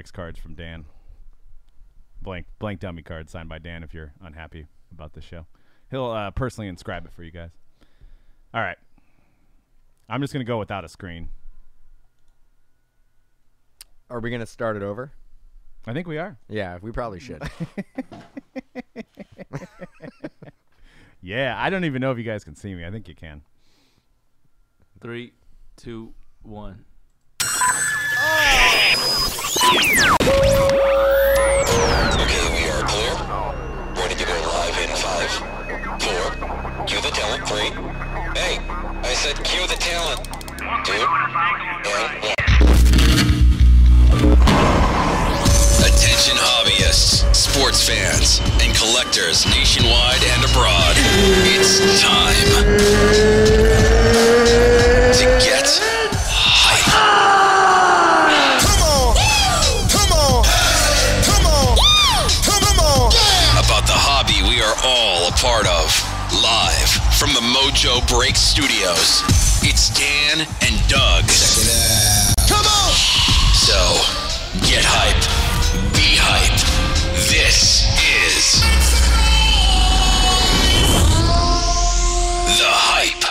Dex cards from Dan. Blank dummy card signed by Dan if you're unhappy about this show. He'll personally inscribe it for you guys. All right. I'm just going to go without a screen. Are we going to start it over? I think we are. Yeah, we probably should. Yeah, I don't even know if you guys can see me. I think you can. 3, 2, 1. Okay, we are clear. We're going to go live in 5, 4. Cue the talent. 3. Hey, I said cue the talent. 2, 1. Attention hobbyists, sports fans, and collectors nationwide and abroad. It's time to get hype. All a part of. Live from the Mojo Break Studios, it's Dan and Doug. Check it out. Come on! So, get hype. Be hype. This is The Hype.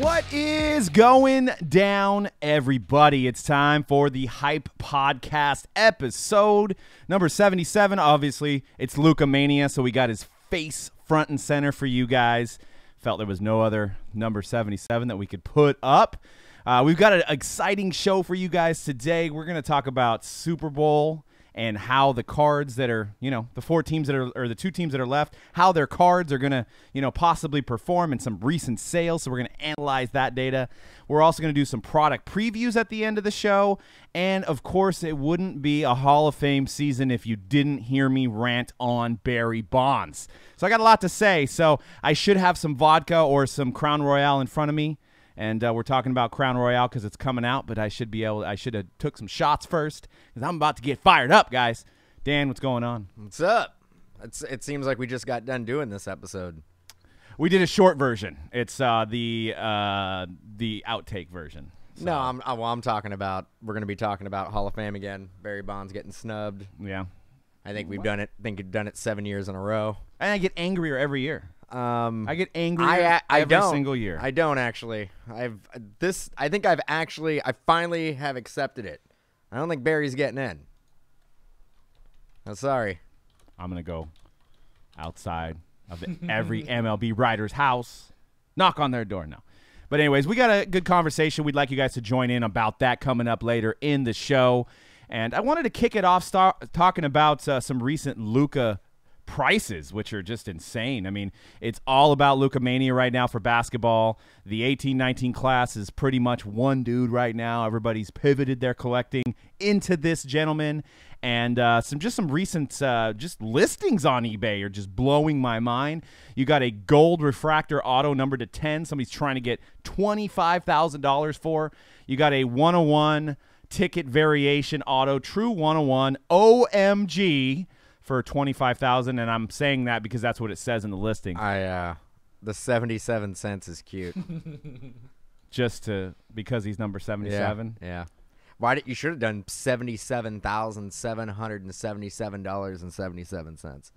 What is going down, everybody? It's time for the Hype Podcast, episode number 77. Obviously, it's Luka Mania, so we got his face front and center for you guys. Felt there was no other number 77 that we could put up. We've got an exciting show for you guys today. We're going to talk about Super Bowl and how the cards that are, you know, the four teams that are, or the two teams that are left, how their cards are going to, you know, possibly perform in some recent sales. So we're going to analyze that data. We're also going to do some product previews at the end of the show. And, of course, it wouldn't be a Hall of Fame season if you didn't hear me rant on Barry Bonds. So I got a lot to say. So I should have some vodka or some Crown Royale in front of me. And we're talking about Crown Royale because it's coming out, but I should have took some shots first because I'm about to get fired up, guys. Dan, what's going on? What's up? It seems like we just got done doing this episode. We did a short version. It's the outtake version. So. No, I'm talking about, we're going to be talking about Hall of Fame again. Barry Bonds getting snubbed. Yeah. I think we've done it. I think we've done it 7 years in a row. And I get angrier every year. I get angry every single year. I don't actually. I finally have accepted it. I don't think Barry's getting in. I'm sorry. I'm gonna go outside of every MLB writer's house, knock on their door. No. But anyways, we got a good conversation. We'd like you guys to join in about that coming up later in the show. And I wanted to kick it off talking about some recent Luka prices, which are just insane. I mean, it's all about Luka Mania right now for basketball. The 18-19 class is pretty much one dude right now. Everybody's pivoted their collecting into this gentleman. And some recent just listings on eBay are just blowing my mind. You got a gold refractor auto numbered to 10. Somebody's trying to get $25,000 for. You got a 101 ticket variation auto, true 101, OMG, for $25,000, and I'm saying that because that's what it says in the listing. The 77 cents is cute. Just because he's number 77? Yeah. You should have done $77,777.77.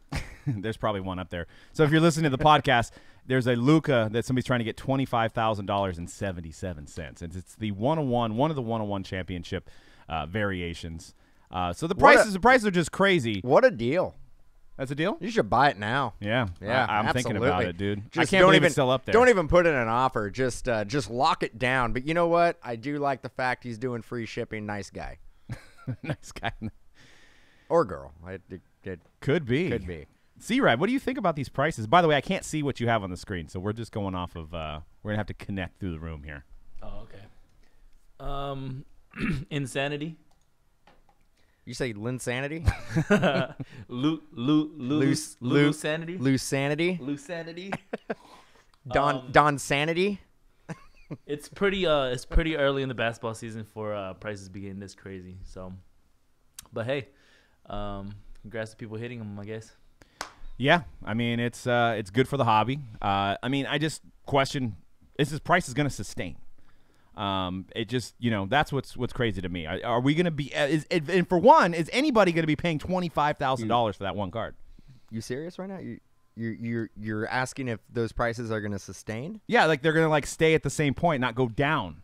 There's probably one up there. So if you're listening to the podcast, there's a Luka that somebody's trying to get $25,077. And it's the 101, one of the 101 championship variations. So the prices are just crazy. What a deal. That's a deal? You should buy it now. Yeah, I'm absolutely thinking about it, dude. Just I can't believe it's still up there. Don't even put in an offer. Just lock it down. But you know what? I do like the fact he's doing free shipping. Nice guy. Nice guy. Or girl. It could be. Could be. C-Ride, what do you think about these prices? By the way, I can't see what you have on the screen, so we're just going off of we're going to have to connect through the room here. Oh, okay. Insanity. You say Linsanity? Sanity? Lou Sanity? Don Sanity? It's pretty early in the basketball season for prices beginning this crazy. So, but hey, congrats to people hitting them, I guess. Yeah, I mean, it's good for the hobby. I mean, I just question, is this price is going to sustain? It just, you know, that's what's crazy to me. Are we going to be, and for one, is anybody going to be paying $25,000 for that one card? You serious right now? You're asking if those prices are going to sustain? Yeah, like they're going to like stay at the same point, not go down.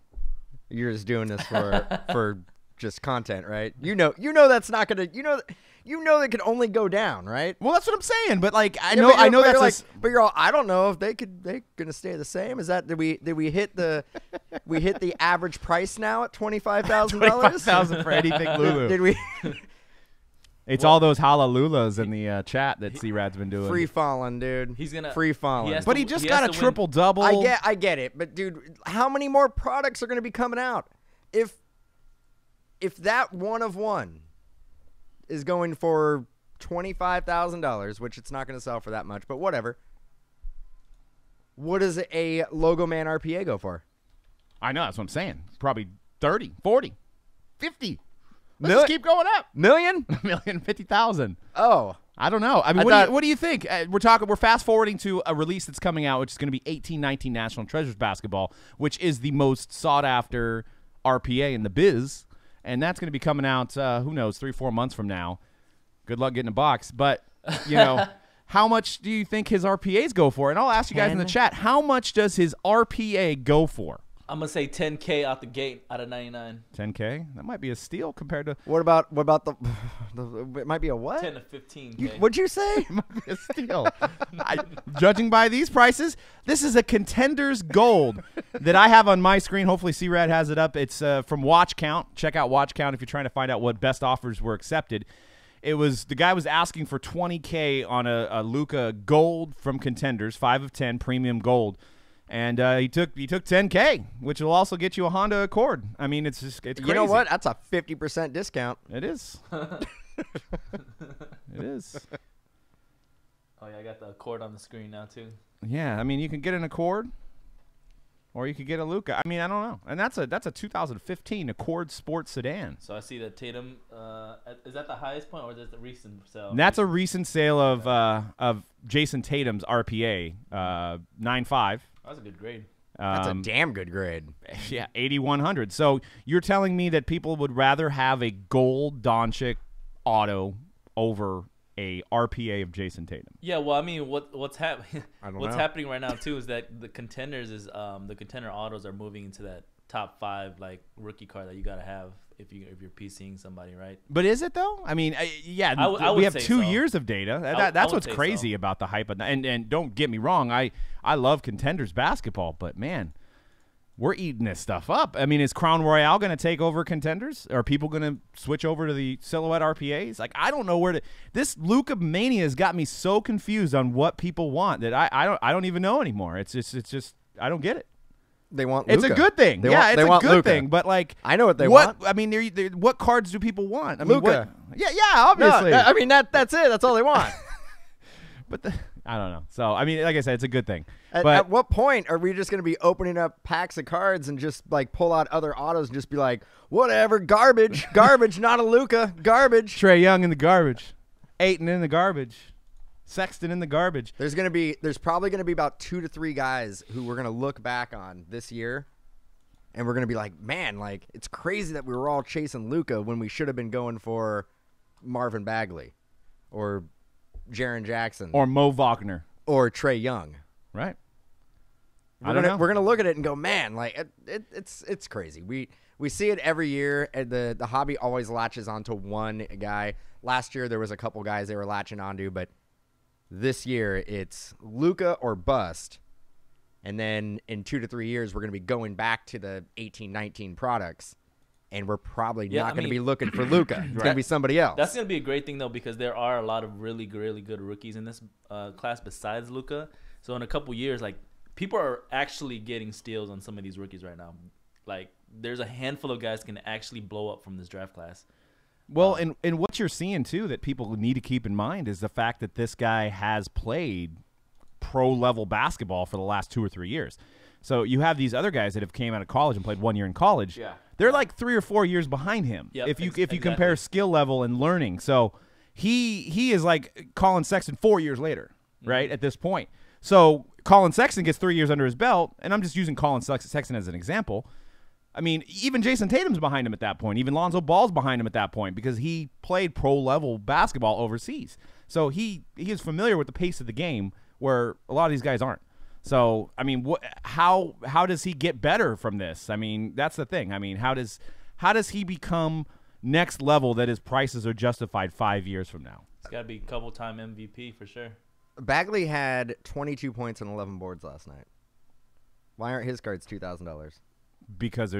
You're just doing this for just content, right? You know that's not going to, you know they could only go down, right? Well, that's what I'm saying. But like, I know that's like, but you're all, I don't know if they're gonna stay the same. Is that did we hit the average price now at $25,000? $25,000 for anything Lulu. Did we? It's well, all those Hallelujahs in the chat that C-Rad's been doing. Free falling, dude. He's gonna free falling. But he just got a triple double. I get it. But dude, how many more products are gonna be coming out? If that one of one is going for $25,000, which it's not going to sell for that much, but whatever. What does a Logo Man RPA go for? I know, that's what I'm saying. Probably 30, 40, 50. Let's just keep going up. Million? 1,050,000. Oh. I don't know. I mean, what do you think? We're fast forwarding to a release that's coming out, which is going to be 18-19 National Treasures Basketball, which is the most sought after RPA in the biz. And that's going to be coming out, who knows, 3-4 months from now. Good luck getting a box. But, you know, how much do you think his RPAs go for? And I'll ask you guys in the chat, how much does his RPA go for? I'm going to say 10K out the gate out of 99. 10K? That might be a steal compared to. What about the it might be a what? 10 to 15K. What'd you say? It might be a steal. Judging by these prices, this is a Contenders Gold that I have on my screen. Hopefully C-Rad has it up. It's from Watch Count. Check out Watch Count if you're trying to find out what best offers were accepted. It was the guy was asking for 20K on a Luka Gold from Contenders, 5 of 10 premium gold. And he took 10K, which will also get you a Honda Accord. I mean, it's just it's crazy. You know what? That's a 50% discount. It is. It is. Oh yeah, I got the Accord on the screen now too. Yeah, I mean, you can get an Accord, or you could get a Luka. I mean, I don't know. And that's a 2015 Accord Sports Sedan. So I see that Tatum is that the highest point, or is that the recent sale? And that's a recent sale of Jason Tatum's RPA 9.5. That's a good grade. That's a damn good grade. Yeah, 8,100. So you're telling me that people would rather have a gold Doncic auto over a RPA of Jason Tatum? Yeah, well, I mean, what's happening right now too is that the Contenders is the contender autos are moving into that top 5 like rookie card that you gotta have if you're PCing somebody, right? But is it though? I mean, yeah, we have 2 years of data. That's what's crazy about the hype. And don't get me wrong, I love Contenders basketball, but man, we're eating this stuff up. I mean, is Crown Royale going to take over Contenders? Are people going to switch over to the Silhouette RPAs? Like, I don't know where to. This Luka mania has got me so confused on what people want that I don't even know anymore. It's just I don't get it. They want Luka. It's a good thing. They want a good thing, but like I know what they want. I mean, they're, what cards do people want? I mean, Luka. Yeah, obviously. No, I mean that's it. That's all they want. But I don't know. So I mean, like I said, it's a good thing. At what point are we just going to be opening up packs of cards and just like pull out other autos and just be like, whatever, garbage, garbage, not a Luka, garbage. Trae Young in the garbage, Ayton in the garbage. Sexton in the garbage. There's probably gonna be about 2 to 3 guys who we're gonna look back on this year, and we're gonna be like, man, like it's crazy that we were all chasing Luka when we should have been going for Marvin Bagley, or Jaren Jackson, or Mo Wagner, or Trae Young. Right. We're gonna look at it and go, man, like it's crazy. We see it every year. And the hobby always latches onto one guy. Last year there was a couple guys they were latching onto, but this year, it's Luka or bust, and then in 2 to 3 years, we're going to be going back to the 18-19 products, and we're probably not going to be looking for Luka. It's going to be somebody else. That's going to be a great thing, though, because there are a lot of really, really good rookies in this class besides Luka. So in a couple years, like people are actually getting steals on some of these rookies right now. Like there's a handful of guys can actually blow up from this draft class. Well, and what you're seeing, too, that people need to keep in mind is the fact that this guy has played pro-level basketball for the last 2 or 3 years. So you have these other guys that have came out of college and played 1 year in college. Yeah. They're like 3 or 4 years behind him if you compare skill level and learning. So he is like Colin Sexton 4 years later, right, at this point. So Colin Sexton gets 3 years under his belt, and I'm just using Colin Sexton as an example. I mean, even Jason Tatum's behind him at that point. Even Lonzo Ball's behind him at that point because he played pro-level basketball overseas. So he is familiar with the pace of the game where a lot of these guys aren't. So, I mean, how does he get better from this? I mean, that's the thing. I mean, how does he become next level that his prices are justified 5 years from now? He's got to be a couple-time MVP for sure. Bagley had 22 points and 11 boards last night. Why aren't his cards $2,000? Because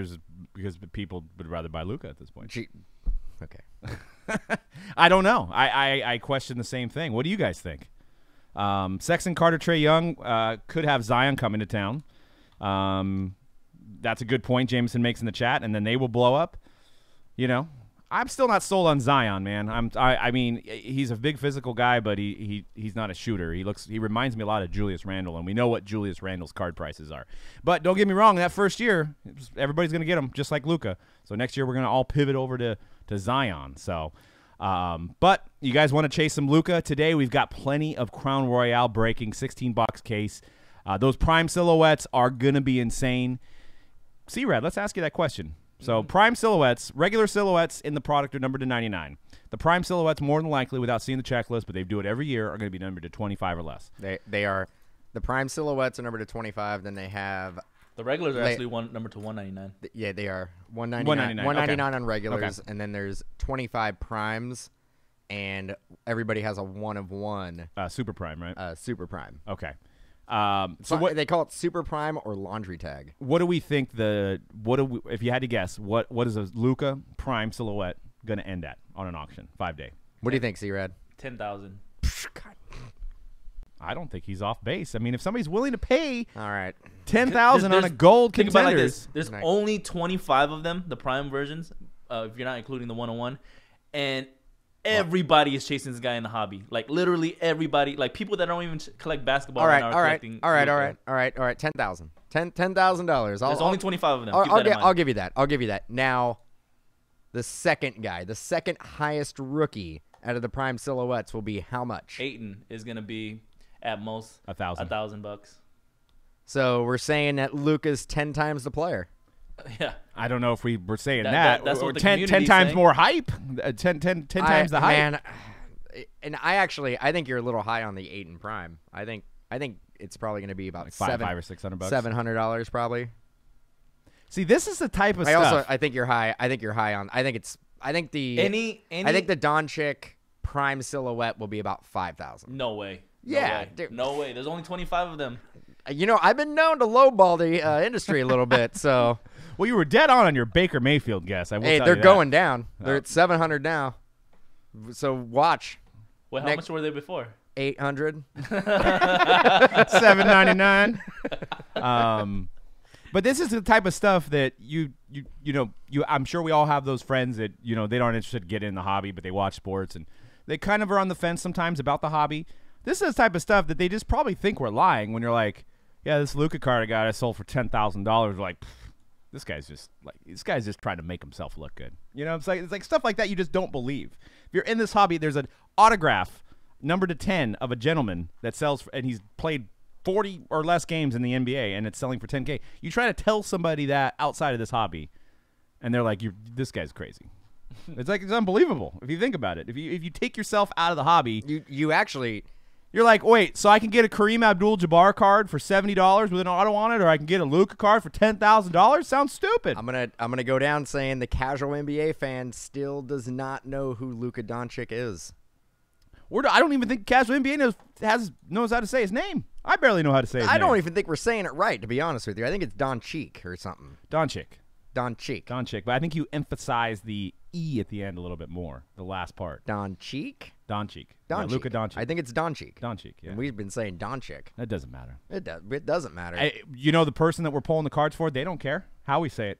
people would rather buy Luka at this point. Okay. I don't know. I question the same thing. What do you guys think? Sexton, Carter, Trae Young could have Zion coming to town. That's a good point Jameson makes in the chat, and then they will blow up. You know, I'm still not sold on Zion, man. I mean, he's a big physical guy, but he's not a shooter. He reminds me a lot of Julius Randle, and we know what Julius Randle's card prices are. But don't get me wrong, that first year, everybody's going to get him, just like Luka. So next year we're going to all pivot over to Zion. So, but you guys want to chase some Luka today? We've got plenty of Crown Royale breaking 16-box case. Those prime silhouettes are going to be insane. C-Rad, let's ask you that question. So prime silhouettes, regular silhouettes in the product are numbered to 99. The prime silhouettes, more than likely, without seeing the checklist, but they do it every year, are going to be numbered to 25 or less. They are. The prime silhouettes are numbered to 25. Then they have the regulars are actually numbered to 199. Yeah, they are 199. 199 on regulars, and then there's 25 primes, and everybody has a one of one. Super prime, right? Super prime. Okay. So what they call it, super prime or laundry tag. What do we think if you had to guess, what is a Luka prime silhouette going to end at on an auction 5 day? What do you think, C-Rad? 10,000. I don't think he's off base. I mean, if somebody's willing to pay, all right, 10,000 on a gold contender, like there's only 25 of them, the prime versions, if you're not including the 101, and everybody is chasing this guy in the hobby. Like, literally everybody. Like, people that don't even collect basketball right now are collecting. All right. $10,000. $10,000. There's only 25 of them. I'll give you that. Now, the second guy, the second highest rookie out of the prime silhouettes will be how much? Ayton is going to be, at most, $1,000. So, we're saying that Luka's 10 times the player. Yeah, I don't know if we were saying that. That's what the community's saying. 10 times more hype. 10 times the hype. Man, and I think you're a little high on the Ayton prime. I think it's probably going to be about like $500 or $600. $700 probably. See, this is the type of stuff. I think you're high. I think the Doncic prime silhouette will be about 5,000. No way. Yeah, dude. No way. There's only 25 of them. You know, I've been known to lowball the industry a little bit, so. Well, you were dead on your Baker Mayfield guess. Hey, they're going down. They're at 700 now. So watch. Well, how much were they before? 800. 799. But this is the type of stuff that you know, I'm sure we all have those friends that, you know, they aren't interested in getting in the hobby, but they watch sports and they kind of are on the fence sometimes about the hobby. This is the type of stuff that they just probably think we're lying when you're like, yeah, this Luka card I got, I sold for $10,000. Like, this guy's just trying to make himself look good. You know, it's like stuff like that you just don't believe. If you're in this hobby, there's an autograph numbered to 10 of a gentleman that sells, and he's played 40 or less games in the NBA, and it's selling for $10K. You try to tell somebody that outside of this hobby, and they're like, this guy's crazy. It's unbelievable if you think about it. If you take yourself out of the hobby, you actually. You're like, wait, so I can get a Kareem Abdul-Jabbar card for $70 with an auto on it, or I can get a Luka card for $10,000? Sounds stupid. I'm gonna go down saying the casual NBA fan still does not know who Luka Doncic is. I don't even think casual NBA knows how to say his name. I barely know how to say his name. I don't even think we're saying it right, to be honest with you. I think it's Doncic or something. Doncic. But I think you emphasize the E at the end a little bit more, the last part. Doncic. Yeah, Luka Doncic. I think it's Doncic. Yeah. And we've been saying Doncic. That doesn't matter. It doesn't matter. You know, the person that we're pulling the cards for, they don't care how we say it.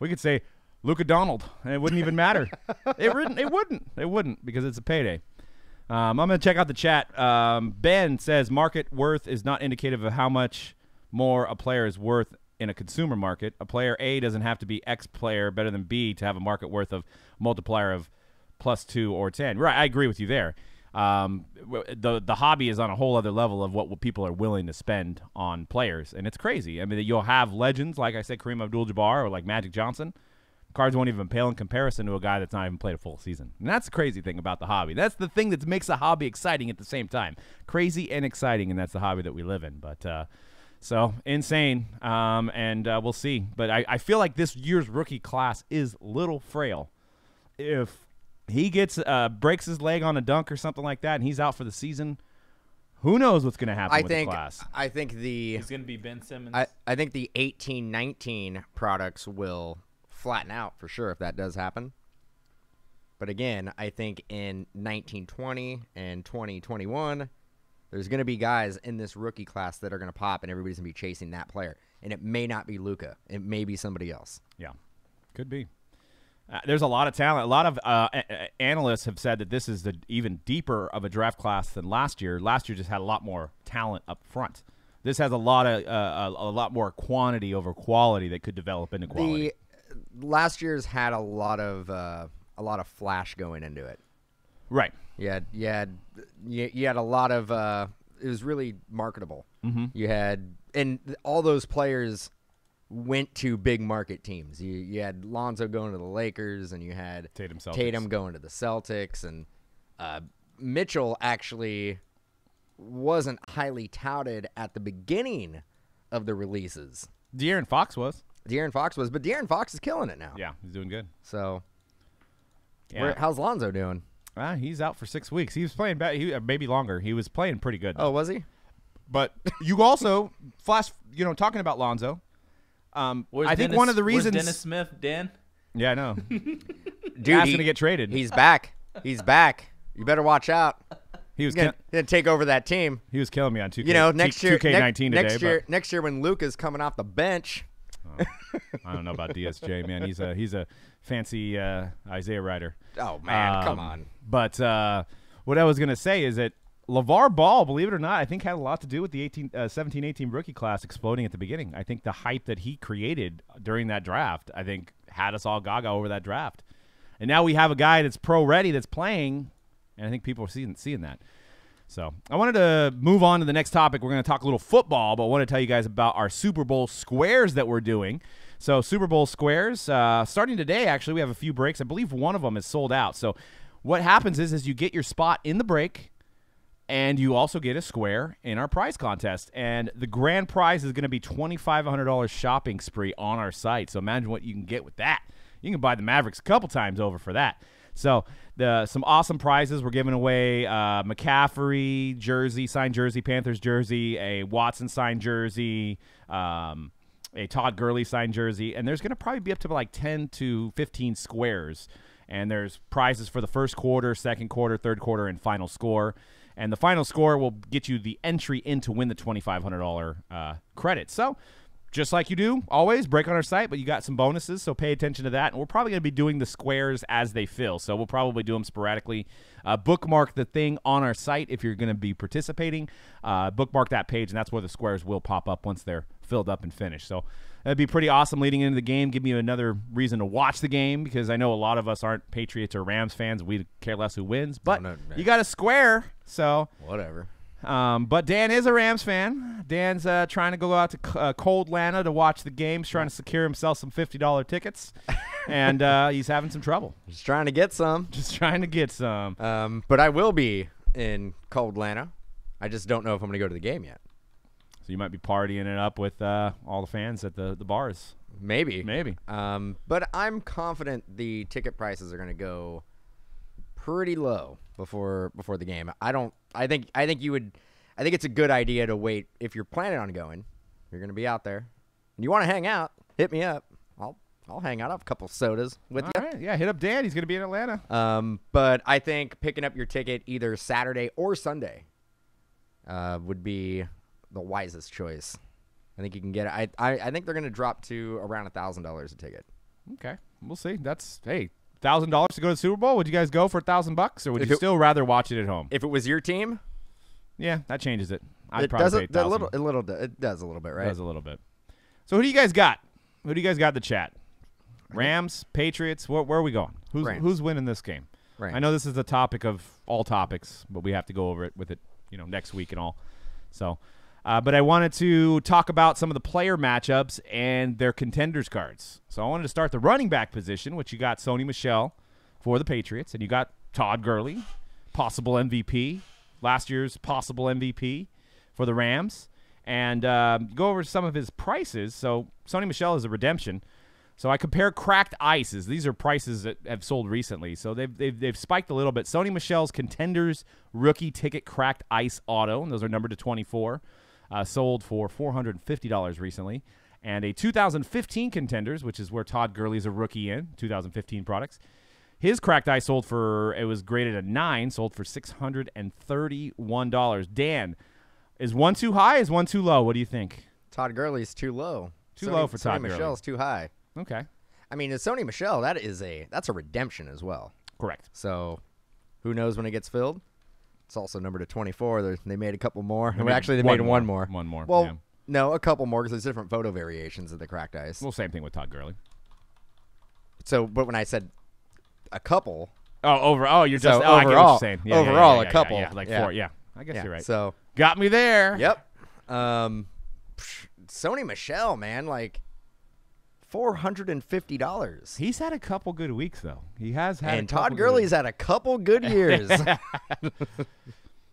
We could say Luka Donald, and it wouldn't even matter. It wouldn't because it's a payday. I'm going to check out the chat. Ben says market worth is not indicative of how much more a player is worth in a consumer market. A player A doesn't have to be X player better than B to have a market worth of multiplier of +2 or 10. Right, I agree with you there. The hobby is on a whole other level of what people are willing to spend on players, and it's crazy. I mean, you'll have legends, like I said, Kareem Abdul-Jabbar or like Magic Johnson. Cards won't even pale in comparison to a guy that's not even played a full season. And that's the crazy thing about the hobby. That's the thing that makes a hobby exciting at the same time. Crazy and exciting, and that's the hobby that we live in. But so insane, and we'll see. But I feel like this year's rookie class is a little frail. If he gets breaks his leg on a dunk or something like that and he's out for the season, who knows what's going to happen with the class. I think he's going to be Ben Simmons. I think the 18-19 products will – flatten out for sure if that does happen. But again, I think in 1920 and 2021, there's going to be guys in this rookie class that are going to pop, and everybody's going to be chasing that player. And it may not be Luka. It may be somebody else. Yeah, could be. There's a lot of talent. A lot of analysts have said that this is the even deeper of a draft class than last year. Last year just had a lot more talent up front. This has a lot more quantity over quality that could develop into quality. Last year's had a lot of flash going into it, right? Yeah, you had a lot of it was really marketable. Mm-hmm. You had, and all those players went to big market teams. You had Lonzo going to the Lakers, and you had Tatum going to the Celtics, and Mitchell actually wasn't highly touted at the beginning of the releases. De'Aaron Fox was. But De'Aaron Fox is killing it now. Yeah, he's doing good. So, yeah. How's Lonzo doing? He's out for 6 weeks. He was playing maybe longer. He was playing pretty good. Though. Oh, was he? But you also talking about Lonzo. I think one of the reasons Dennis Smith, Dan. Yeah, I know. Dude's gonna get traded. He's back. He's back. You better watch out. He was going to take over that team. He was killing me on 2K. You know, next year, 2K19 today. Next year, when Luka's coming off the bench. Oh, I don't know about DSJ, man. He's a fancy Isaiah Rider. Oh, man, come on. But what I was going to say is that LeVar Ball, believe it or not, I think had a lot to do with the 17-18 rookie class exploding at the beginning. I think the hype that he created during that draft, I think, had us all gaga over that draft. And now we have a guy that's pro-ready that's playing, and I think people are seeing that. So I wanted to move on to the next topic. We're going to talk a little football, but I want to tell you guys about our Super Bowl squares that we're doing. So Super Bowl squares, starting today, actually, we have a few breaks. I believe one of them is sold out. So what happens is you get your spot in the break, and you also get a square in our prize contest. And the grand prize is going to be $2,500 shopping spree on our site. So imagine what you can get with that. You can buy the Mavericks a couple times over for that. So some awesome prizes. We're giving away McCaffrey jersey, signed jersey, Panthers jersey, a Watson signed jersey, a Todd Gurley signed jersey. And there's going to probably be up to like 10 to 15 squares. And there's prizes for the first quarter, second quarter, third quarter, and final score. And the final score will get you the entry in to win the $2,500 credit. So just like you do, always, break on our site, but you got some bonuses, so pay attention to that. And we're probably going to be doing the squares as they fill, so we'll probably do them sporadically. Bookmark the thing on our site if you're going to be participating. Bookmark that page, and that's where the squares will pop up once they're filled up and finished. So that'd be pretty awesome leading into the game. Give me another reason to watch the game, because I know a lot of us aren't Patriots or Rams fans. We care less who wins, but you got a square, so whatever. But Dan is a Rams fan. Dan's trying to go out to cold Lana to watch the games, trying to secure himself some $50 tickets, and he's having some trouble. Just trying to get some. But I will be in cold Lana. I just don't know if I'm going to go to the game yet. So you might be partying it up with all the fans at the bars. Maybe. But I'm confident the ticket prices are going to go pretty low before the game. I think it's a good idea to wait. If you're planning on going, you're going to be out there, and you want to hang out, hit me up. I'll hang out. I'll have a couple sodas with you. All right, yeah, hit up Dan. He's going to be in Atlanta. But I think picking up your ticket either Saturday or Sunday would be the wisest choice. I think you can get it. I think they're going to drop to around $1,000 a ticket. Okay, we'll see. That's hey. $1,000 to go to the Super Bowl? Would you guys go for $1,000 bucks, or would you still rather watch it at home? If it was your team, yeah, that changes it. I'd probably pay it does a little bit, right? It does a little bit. So who do you guys got? Who do you guys got in the chat? Rams, Patriots. Where are we going? Who's winning this game? Right. I know this is the topic of all topics, but we have to go over it with it, you know, next week and all. So, but I wanted to talk about some of the player matchups and their contenders cards. So I wanted to start the running back position, which you got Sony Michel for the Patriots, and you got Todd Gurley, possible MVP, last year's possible MVP for the Rams. And go over some of his prices. So Sony Michel is a redemption. So I compare cracked ices. These are prices that have sold recently. So they've spiked a little bit. Sony Michel's Contenders Rookie Ticket Cracked Ice Auto, and those are numbered to 24, sold for $450 recently. And a 2015 Contenders, which is where Todd Gurley's a rookie in, 2015 products. His cracked ice sold for, it was graded a 9, sold for $631. Dan, is one too high? Is one too low? What do you think? Todd Gurley's too low. Too low for Todd Gurley. Sony Michel's too high. Okay. I mean, it's Sony Michel. That's a redemption as well. Correct. So who knows when it gets filled? It's also numbered to 24. They made a couple more. They made one more. Well, yeah. No, a couple more because there's different photo variations of the cracked ice. Well, same thing with Todd Gurley. So, but when I said a couple. Oh, overall. You're just so overall. I get what you're saying. Yeah, overall, a couple. Yeah, like four. Yeah. I guess you're right. So got me there. Yep. Sony Michel, man, like. $450. He's had a couple good weeks, though. He has had. And Todd Gurley's had a couple good years.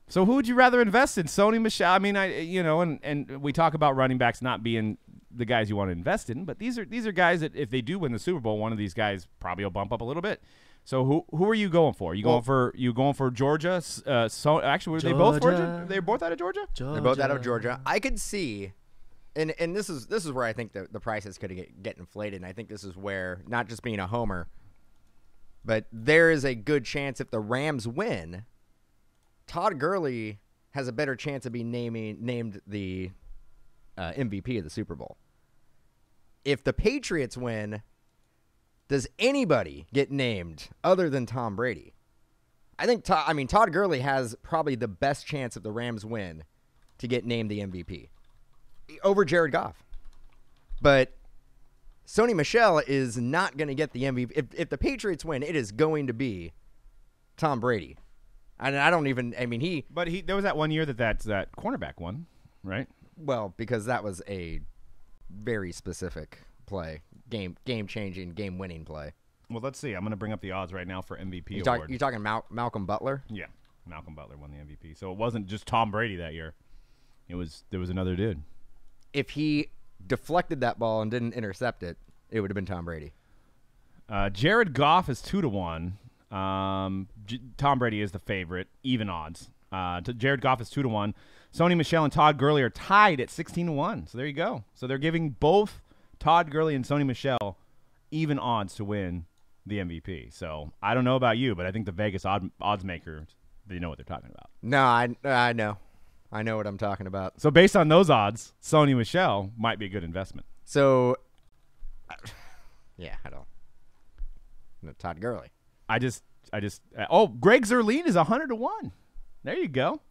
So who would you rather invest in, Sony Michel? I mean, and we talk about running backs not being the guys you want to invest in, but these are guys that if they do win the Super Bowl, one of these guys probably will bump up a little bit. So who are you going for? You going for Georgia? Actually, were they both Georgia? They're both out of Georgia. They're both out of Georgia. I could see. And this is where I think the prices could get inflated, and I think this is where, not just being a homer, but there is a good chance if the Rams win, Todd Gurley has a better chance of being named the MVP of the Super Bowl. If the Patriots win, does anybody get named other than Tom Brady? I think Todd Gurley has probably the best chance if the Rams win to get named the MVP. Over Jared Goff. But Sony Michel is not going to get the MVP. If the Patriots win, it is going to be Tom Brady. And I don't even, I mean, he. But there was that one year that cornerback won, right? Well, because that was a very specific play, game-changing, game-winning play. Well, let's see. I'm going to bring up the odds right now for MVP award. You're talking Malcolm Butler? Yeah, Malcolm Butler won the MVP. So it wasn't just Tom Brady that year. There was another dude. If he deflected that ball and didn't intercept it, it would have been Tom Brady. Jared Goff is 2-1. Tom Brady is the favorite, even odds. Jared Goff is 2-1. Sony Michel and Todd Gurley are tied at 16-1. So there you go. So they're giving both Todd Gurley and Sony Michel even odds to win the MVP. So I don't know about you, but I think the Vegas odds makers, they know what they're talking about. No, I know. I know what I'm talking about. So based on those odds, Sony Michel might be a good investment. So, yeah, I don't. No, Todd Gurley. I just Greg Zuerlein is 100-1. There you go.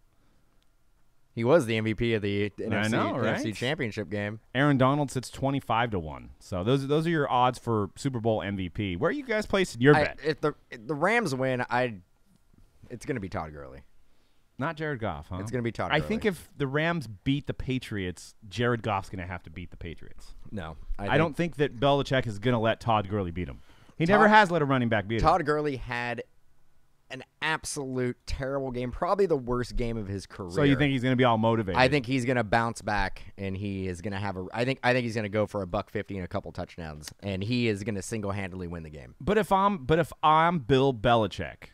He was the MVP of the NFC Championship game. Aaron Donald sits 25-1. So those are your odds for Super Bowl MVP. Where are you guys placing your bet? If the Rams win, it's going to be Todd Gurley. Not Jared Goff, huh? It's going to be Todd Gurley. I think if the Rams beat the Patriots, Jared Goff's going to have to beat the Patriots. No. I don't think that Belichick is going to let Todd Gurley beat him. He never has let a running back beat him. Todd Gurley had an absolute terrible game, probably the worst game of his career. So you think he's going to be all motivated? I think he's going to bounce back, and he is going to have I think he's going to go for $150 and a couple touchdowns, and he is going to single-handedly win the game. But if I'm Bill Belichick,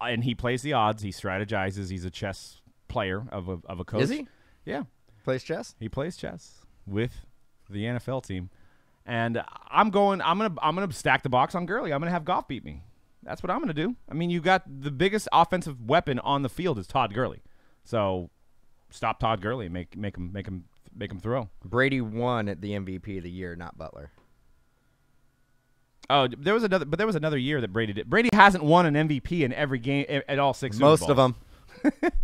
and he plays the odds. He strategizes. He's a chess player of a coach. Is he? Yeah. Plays chess? He plays chess with the NFL team. And I'm gonna stack the box on Gurley. I'm gonna have Goff beat me. That's what I'm gonna do. I mean, you got the biggest offensive weapon on the field is Todd Gurley. So stop Todd Gurley and make him throw. Brady won at the MVP of the year, not Butler. Oh, there was another year that Brady did. Brady hasn't won an MVP in every game at all six. Most of them.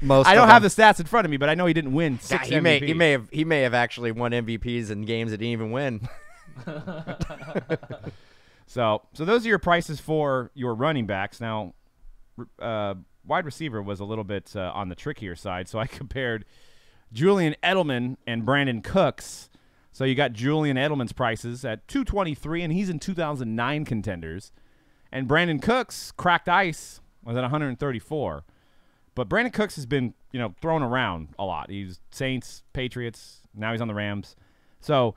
Most. I don't have the stats in front of me, but I know he didn't win six. Yeah, he may have actually won MVPs in games that he didn't even win. So those are your prices for your running backs. Now, wide receiver was a little bit on the trickier side, so I compared Julian Edelman and Brandon Cooks. So you got Julian Edelman's prices at $223, and he's in 2009 contenders. And Brandon Cooks, cracked ice, was at $134. But Brandon Cooks has been, thrown around a lot. He's Saints, Patriots, now he's on the Rams. So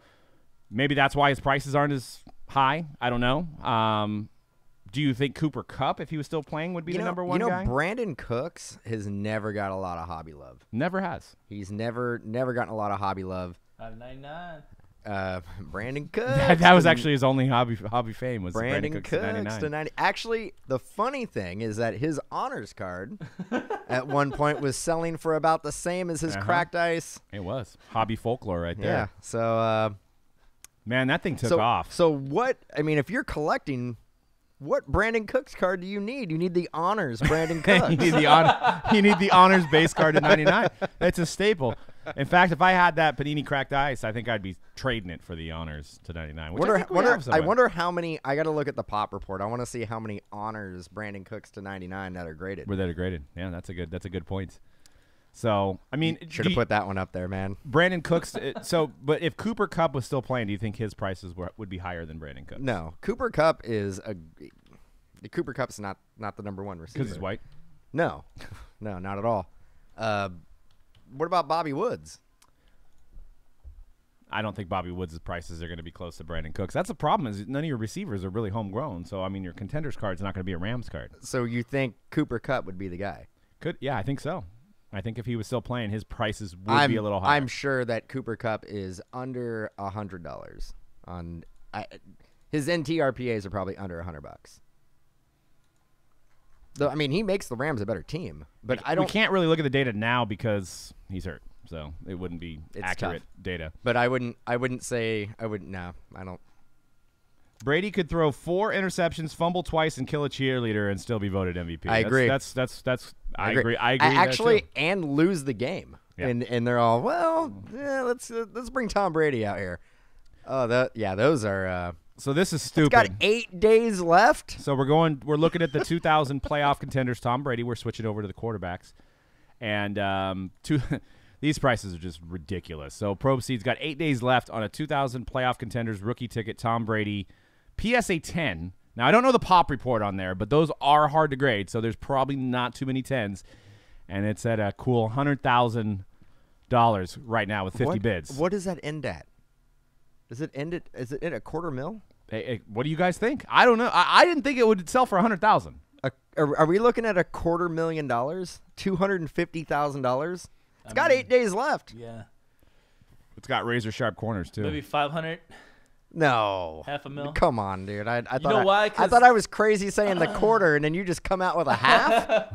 maybe that's why his prices aren't as high. I don't know. Do you think Cooper Kupp, if he was still playing, would be the number one guy? Brandon Cooks has never got a lot of hobby love. Never has. He's never gotten a lot of hobby love. Out of 99. Brandon Cooks. That was actually his only hobby fame was Brandon Cooks to 90. Actually, the funny thing is that his honors card at one point was selling for about the same as his cracked ice. It was. Hobby folklore right there. Yeah, so... man, that thing took off. So what, if you're collecting... What Brandon Cooks card do you need? You need the honors Brandon Cooks. You need the honors base card at 99. That's a staple. In fact, if I had that Panini cracked ice, I think I'd be trading it for the honors to 99. I wonder how many. I got to look at the pop report. I want to see how many honors Brandon Cooks to 99 that are graded. Yeah, that's a good point. So should have put that one up there, man. Brandon Cooks. But if Cooper Kupp was still playing, do you think his prices would be higher than Brandon Cooks? No, Cooper Kupp's not the number one receiver because he's white. No, not at all. What about Bobby Woods? I don't think Bobby Woods' prices are going to be close to Brandon Cooks. That's the problem is none of your receivers are really homegrown. So your contenders card's not going to be a Rams card. So you think Cooper Kupp would be the guy? Yeah, I think so. I think if he was still playing, his prices would be a little higher. I'm sure that Cooper Kupp is under $100 on his NTRPAs are probably under $100. Though he makes the Rams a better team, but we can't really look at the data now because he's hurt, so it wouldn't be accurate data. But I wouldn't. Brady could throw 4 interceptions, fumble twice, and kill a cheerleader and still be voted MVP. I agree. I agree. Actually, and lose the game. Yeah. And they're all, let's bring Tom Brady out here. Oh, those are. So this is stupid. It's got 8 days left. So we're looking at the 2000 playoff contenders. Tom Brady. We're switching over to the quarterbacks, and these prices are just ridiculous. So Proceed's got 8 days left on a 2000 playoff contenders rookie ticket. Tom Brady, PSA 10. Now, I don't know the pop report on there, but those are hard to grade, so there's probably not too many 10s. And it's at a cool $100,000 right now with 50 bids. What does that end at? Does it end at a $250,000? What do you guys think? I don't know. I didn't think it would sell for $100,000. Are we looking at a $250,000? $250,000? It's got 8 days left. Yeah. It's got razor-sharp corners, too. Maybe 500. No. $500,000. Come on, dude. I thought I was crazy saying the quarter, and then you just come out with a half?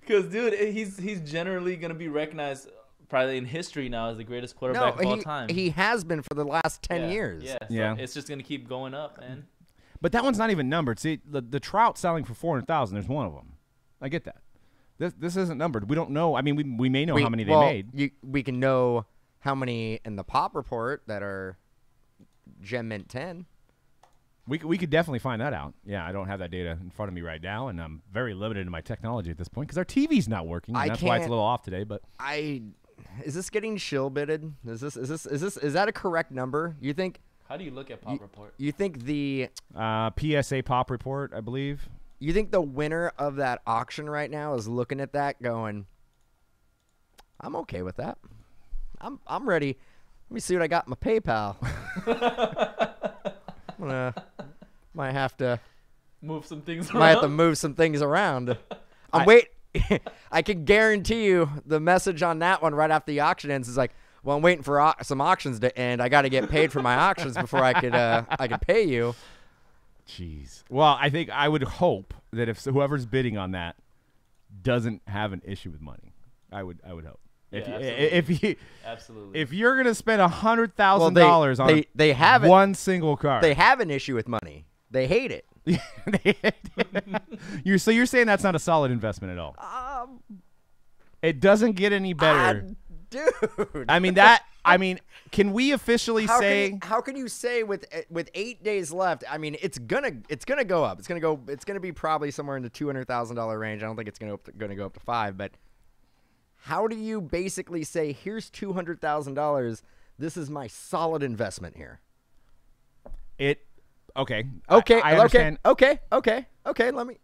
Because, dude, he's generally going to be recognized probably in history now as the greatest quarterback of all time. He has been for the last 10 years. Yeah, it's just going to keep going up, man. But that one's not even numbered. See, the Trout selling for $400,000, there's one of them. I get that. This isn't numbered. We don't know. We may know how many they made. We can know how many in the pop report that are Gem Mint 10. We could definitely find that out. Yeah, I don't have that data in front of me right now, and I'm very limited in my technology at this point because our TV's not working. And that's why it's a little off today. But is this getting shill bidded? Is that a correct number? You think? How do you look at pop report? You think the PSA pop report, I believe. You think the winner of that auction right now is looking at that going, I'm okay with that. I'm ready. Let me see what I got in my PayPal. I'm gonna might have to move some things around. I can guarantee you the message on that one right after the auction ends is like, well, I'm waiting for some auctions to end. I got to get paid for my auctions before I could pay you. Jeez. Well, I would hope that if whoever's bidding on that doesn't have an issue with money, I would hope. If you're gonna spend $100,000 on one single card, they have an issue with money. They hate it. So you're saying that's not a solid investment at all? It doesn't get any better, dude. I mean that. I mean, can we officially say? How can you say with 8 days left? I mean, it's gonna go up. It's gonna be probably somewhere in the $200,000 range. I don't think it's gonna go up to $5 million, but how do you basically say, here's $200,000? This is my solid investment here. Okay. Let me.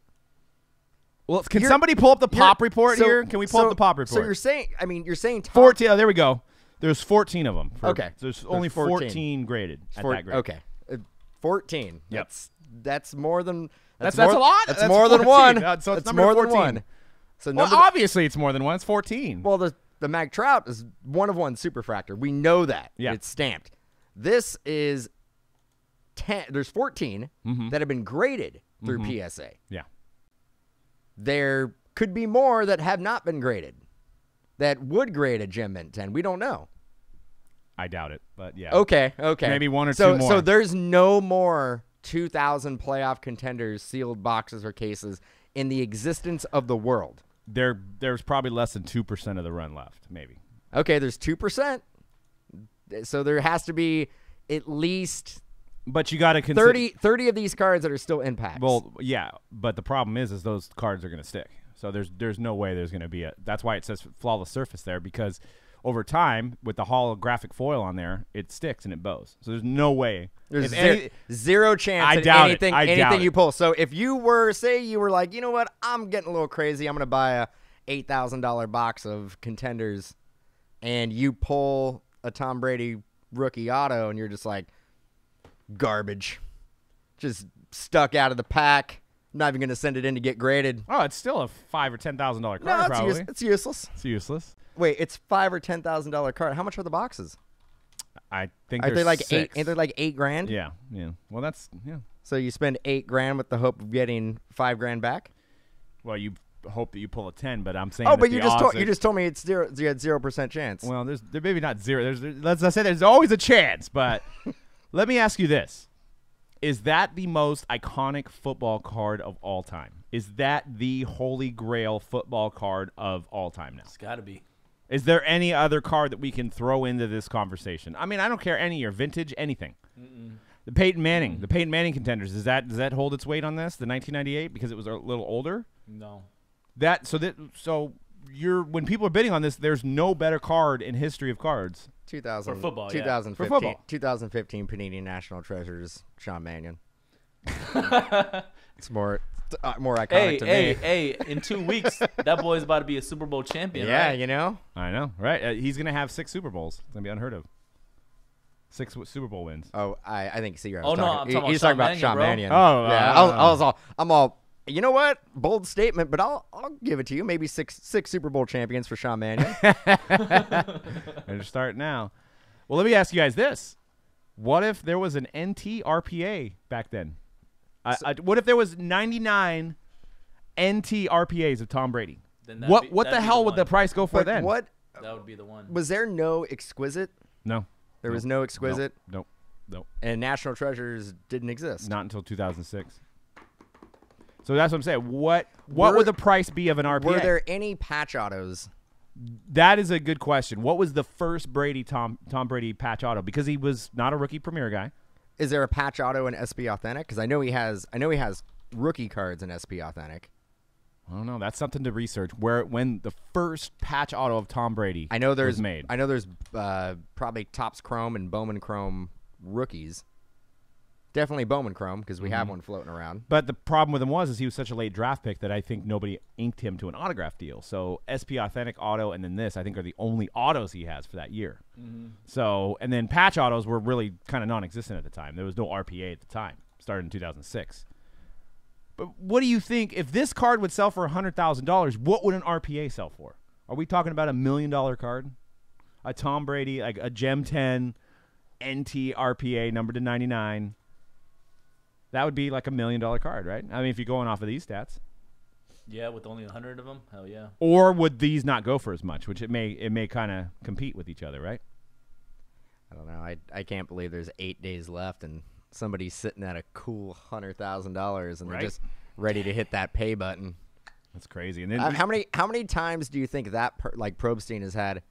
Well, can somebody pull up the pop report here? Can we pull up the pop report? So you're saying, I mean, you're saying 14. Oh, there we go. There's 14 of them. Okay. So there's only 14 graded at that grade. Okay. 14. Yep. That's more than. That's a lot. That's more than one. So it's more than one. So well, obviously it's more than one. It's 14. Well, the Mag Trout is one of one superfractor. We know that. Yeah. It's stamped. This is 10. There's 14 that have been graded through PSA. Yeah. There could be more that have not been graded that would grade a Gem Mint 10. We don't know. I doubt it, but yeah. Okay. Maybe one or two more. So there's no more 2,000 playoff contenders sealed boxes or cases in the existence of the world. There's probably less than 2% of the run left, maybe. Okay, there's 2%. So there has to be at least, but you got to consider 30 of these cards that are still impacts. Well, yeah, but the problem is those cards are going to stick. So there's no way there's going to be a. That's why it says flawless surface there, because over time with the holographic foil on there, it sticks and it bows. So there's no way. There's zero chance. I doubt anything. Anything you pull. So if you were, say, you were like, you know what, I'm getting a little crazy. I'm going to buy a $8,000 box of contenders, and you pull a Tom Brady rookie auto, and you're just like, garbage, just stuck out of the pack. Not even going to send it in to get graded. Oh, it's still a $5,000 or $10,000 card. No, probably. It's useless. It's useless. Wait, it's $5,000 or $10,000 card. How much are the boxes? I think they're like $6,000. Ain't they like $8,000? Yeah, yeah. Well, that's yeah. So you spend $8,000 with the hope of getting $5,000 back. Well, you hope that you pull a 10, but I'm saying. Oh, but you just told me it's zero. You had 0% chance. Well, there maybe not zero. Let's say there's always a chance, but let me ask you this. Is that the most iconic football card of all time? Is that the holy grail football card of all time now? It's got to be. Is there any other card that we can throw into this conversation? I mean, I don't care any year, vintage, anything. The Peyton Manning, the Peyton Manning contenders, does that hold its weight on this? The 1998, because it was a little older? No. So when people are bidding on this, there's no better card in history of cards. 2000 for football, 2015, yeah. For football. 2015 Panini National Treasures, Sean Mannion. It's more iconic to me. Hey, in 2 weeks, that boy's about to be a Super Bowl champion. Yeah, right? You know? I know, right? He's going to have 6 Super Bowls. It's going to be unheard of. 6 Super Bowl wins. Oh, I think Sierra was talking about Sean Mannion. Oh, yeah. I'm all, you know what? Bold statement, but I'll give it to you. Maybe six Super Bowl champions for Sean Mannion. Better start now. Well, let me ask you guys this: what if there was an NT RPA back then? What if there was 99 NT RPAs of Tom Brady? Then what the hell would the price go for then? That would be the one. Was there no exquisite? No. There was no exquisite. Nope. And National Treasures didn't exist. Not until 2006. So that's what I'm saying. What would the price be of an RPA? Were there any patch autos? That is a good question. What was the first Tom Brady patch auto? Because he was not a rookie premier guy. Is there a patch auto in SB Authentic? Because I know he has rookie cards in SB Authentic. I don't know. That's something to research. When the first patch auto of Tom Brady was made. I know there's probably Topps Chrome and Bowman Chrome rookies. Definitely Bowman Chrome, because we have one floating around. But the problem with him was he was such a late draft pick that I think nobody inked him to an autograph deal. So SP Authentic Auto and then this, I think, are the only autos he has for that year. So, and then patch autos were really kind of non-existent at the time. There was no RPA at the time. Started in 2006. But what do you think, if this card would sell for $100,000, what would an RPA sell for? Are we talking about $1 million card? A Tom Brady, like a Gem 10, NT RPA, numbered to 99. That would be like $1 million card, right? I mean, if you're going off of these stats. Yeah, with only 100 of them, hell yeah. Or would these not go for as much? Which it may kind of compete with each other, right? I don't know. I can't believe there's 8 days left and somebody's sitting at a cool $100,000 and they're just ready to hit that pay button. That's crazy. And then how many times do you think that Probstein has had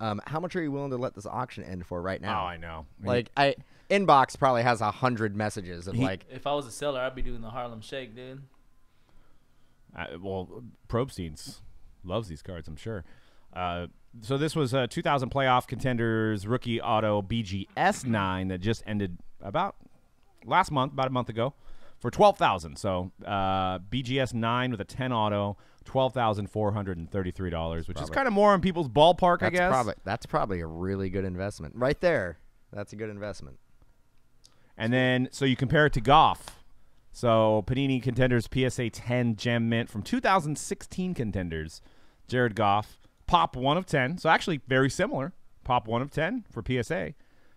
How much are you willing to let this auction end for right now? Oh, I know. Like, I inbox probably has 100 messages of like. If I was a seller, I'd be doing the Harlem Shake, dude. Well, Probstein's loves these cards, I'm sure. So this was a 2000 playoff contenders rookie auto BGS9 that just ended about last month, about a month ago, for 12,000. So BGS9 with a 10 auto. $12,433, which is kind of more in people's ballpark, I guess. That's probably a really good investment. Right there. That's a good investment. And then, so you compare it to Goff. So Panini Contenders PSA 10 Gem Mint from 2016 Contenders. Jared Goff. Pop 1 of 10. So actually very similar. Pop 1 of 10 for PSA.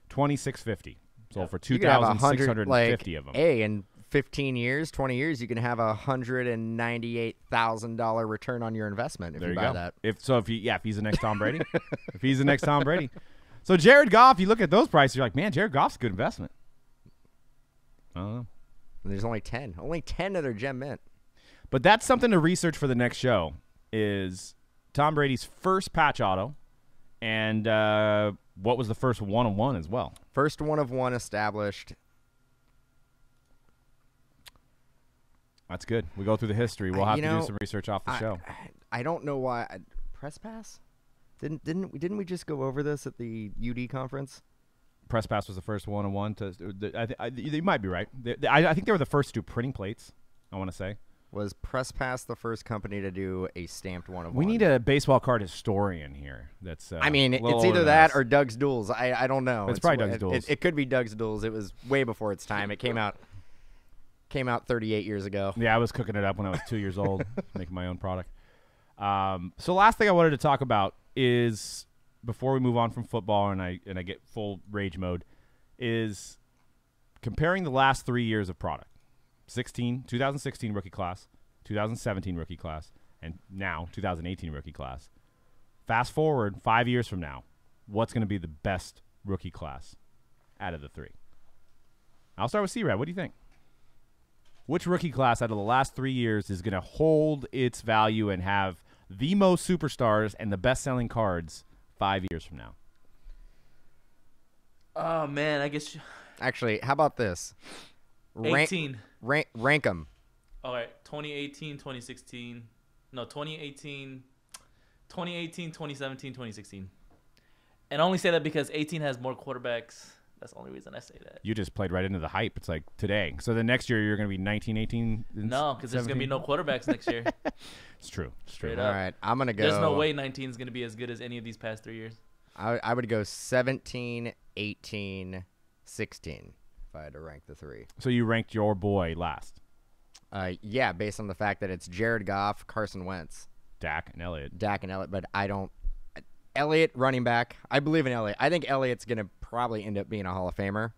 $2,650. So for 2,650 of them. Hey, and 15 years, 20 years, you can have a $198,000 return on your investment if you buy that. If he's the next Tom Brady. If he's the next Tom Brady. So Jared Goff, you look at those prices, you're like, man, Jared Goff's a good investment. I don't know. And there's only 10. Only 10 of their gem mint. But that's something to research for the next show is Tom Brady's first patch auto and what was the first one-of-one as well. First one-of-one established. That's good. We go through the history. We'll have to do some research off the show. I don't know why. Press pass? Didn't we just go over this at the UD conference? Press pass was the first one-on-one. You might be right. I think they were the first to do printing plates, I want to say. Was Press Pass the first company to do a stamped one-of-one? We need a baseball card historian here. That's I mean, it's either that or Doug's Duels. I don't know. It's probably Doug's Duels. It could be Doug's Duels. It was way before its time. It came out... 38 years ago. Yeah, I was cooking it up when I was 2 years old, making my own product. So last thing I wanted to talk about is, before we move on from football and I get full rage mode, is comparing the last 3 years of product. 2016 rookie class, 2017 rookie class, and now 2018 rookie class. Fast forward 5 years from now, what's going to be the best rookie class out of the three? I'll start with C-Rad. What do you think? Which rookie class out of the last 3 years is going to hold its value and have the most superstars and the best-selling cards 5 years from now? Oh, man, I guess. Actually, how about this? 18. Rank them. All right, 2018, 2016. No, 2018, 2017, 2016. And I only say that because 18 has more quarterbacks. That's the only reason I say that. You just played right into the hype. It's like today. So the next year you're going to be 19, 18. No, because there's going to be no quarterbacks next year. It's true. It's true. All right. I'm going to go. There's no way 19 is going to be as good as any of these past 3 years. I would go 17, 18, 16 if I had to rank the three. So you ranked your boy last. Yeah, based on the fact that it's Jared Goff, Carson Wentz. Dak and Elliott. But I don't. Elliott, running back. I believe in Elliott. I think Elliott's going to probably end up being a Hall of Famer.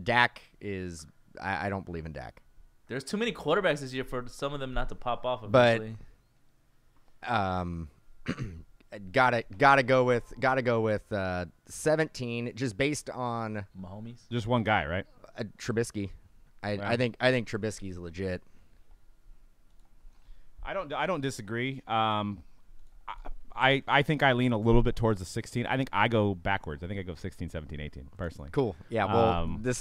Dak is – I don't believe in Dak. There's too many quarterbacks this year for some of them not to pop off eventually. But gotta go with 17 just based on – Mahomes. Just one guy, right? Trubisky. I think Trubisky's legit. I don't disagree. I think I lean a little bit towards the 16. I think I go backwards. I think I go 16, 17, 18 personally. Cool. Yeah, well, this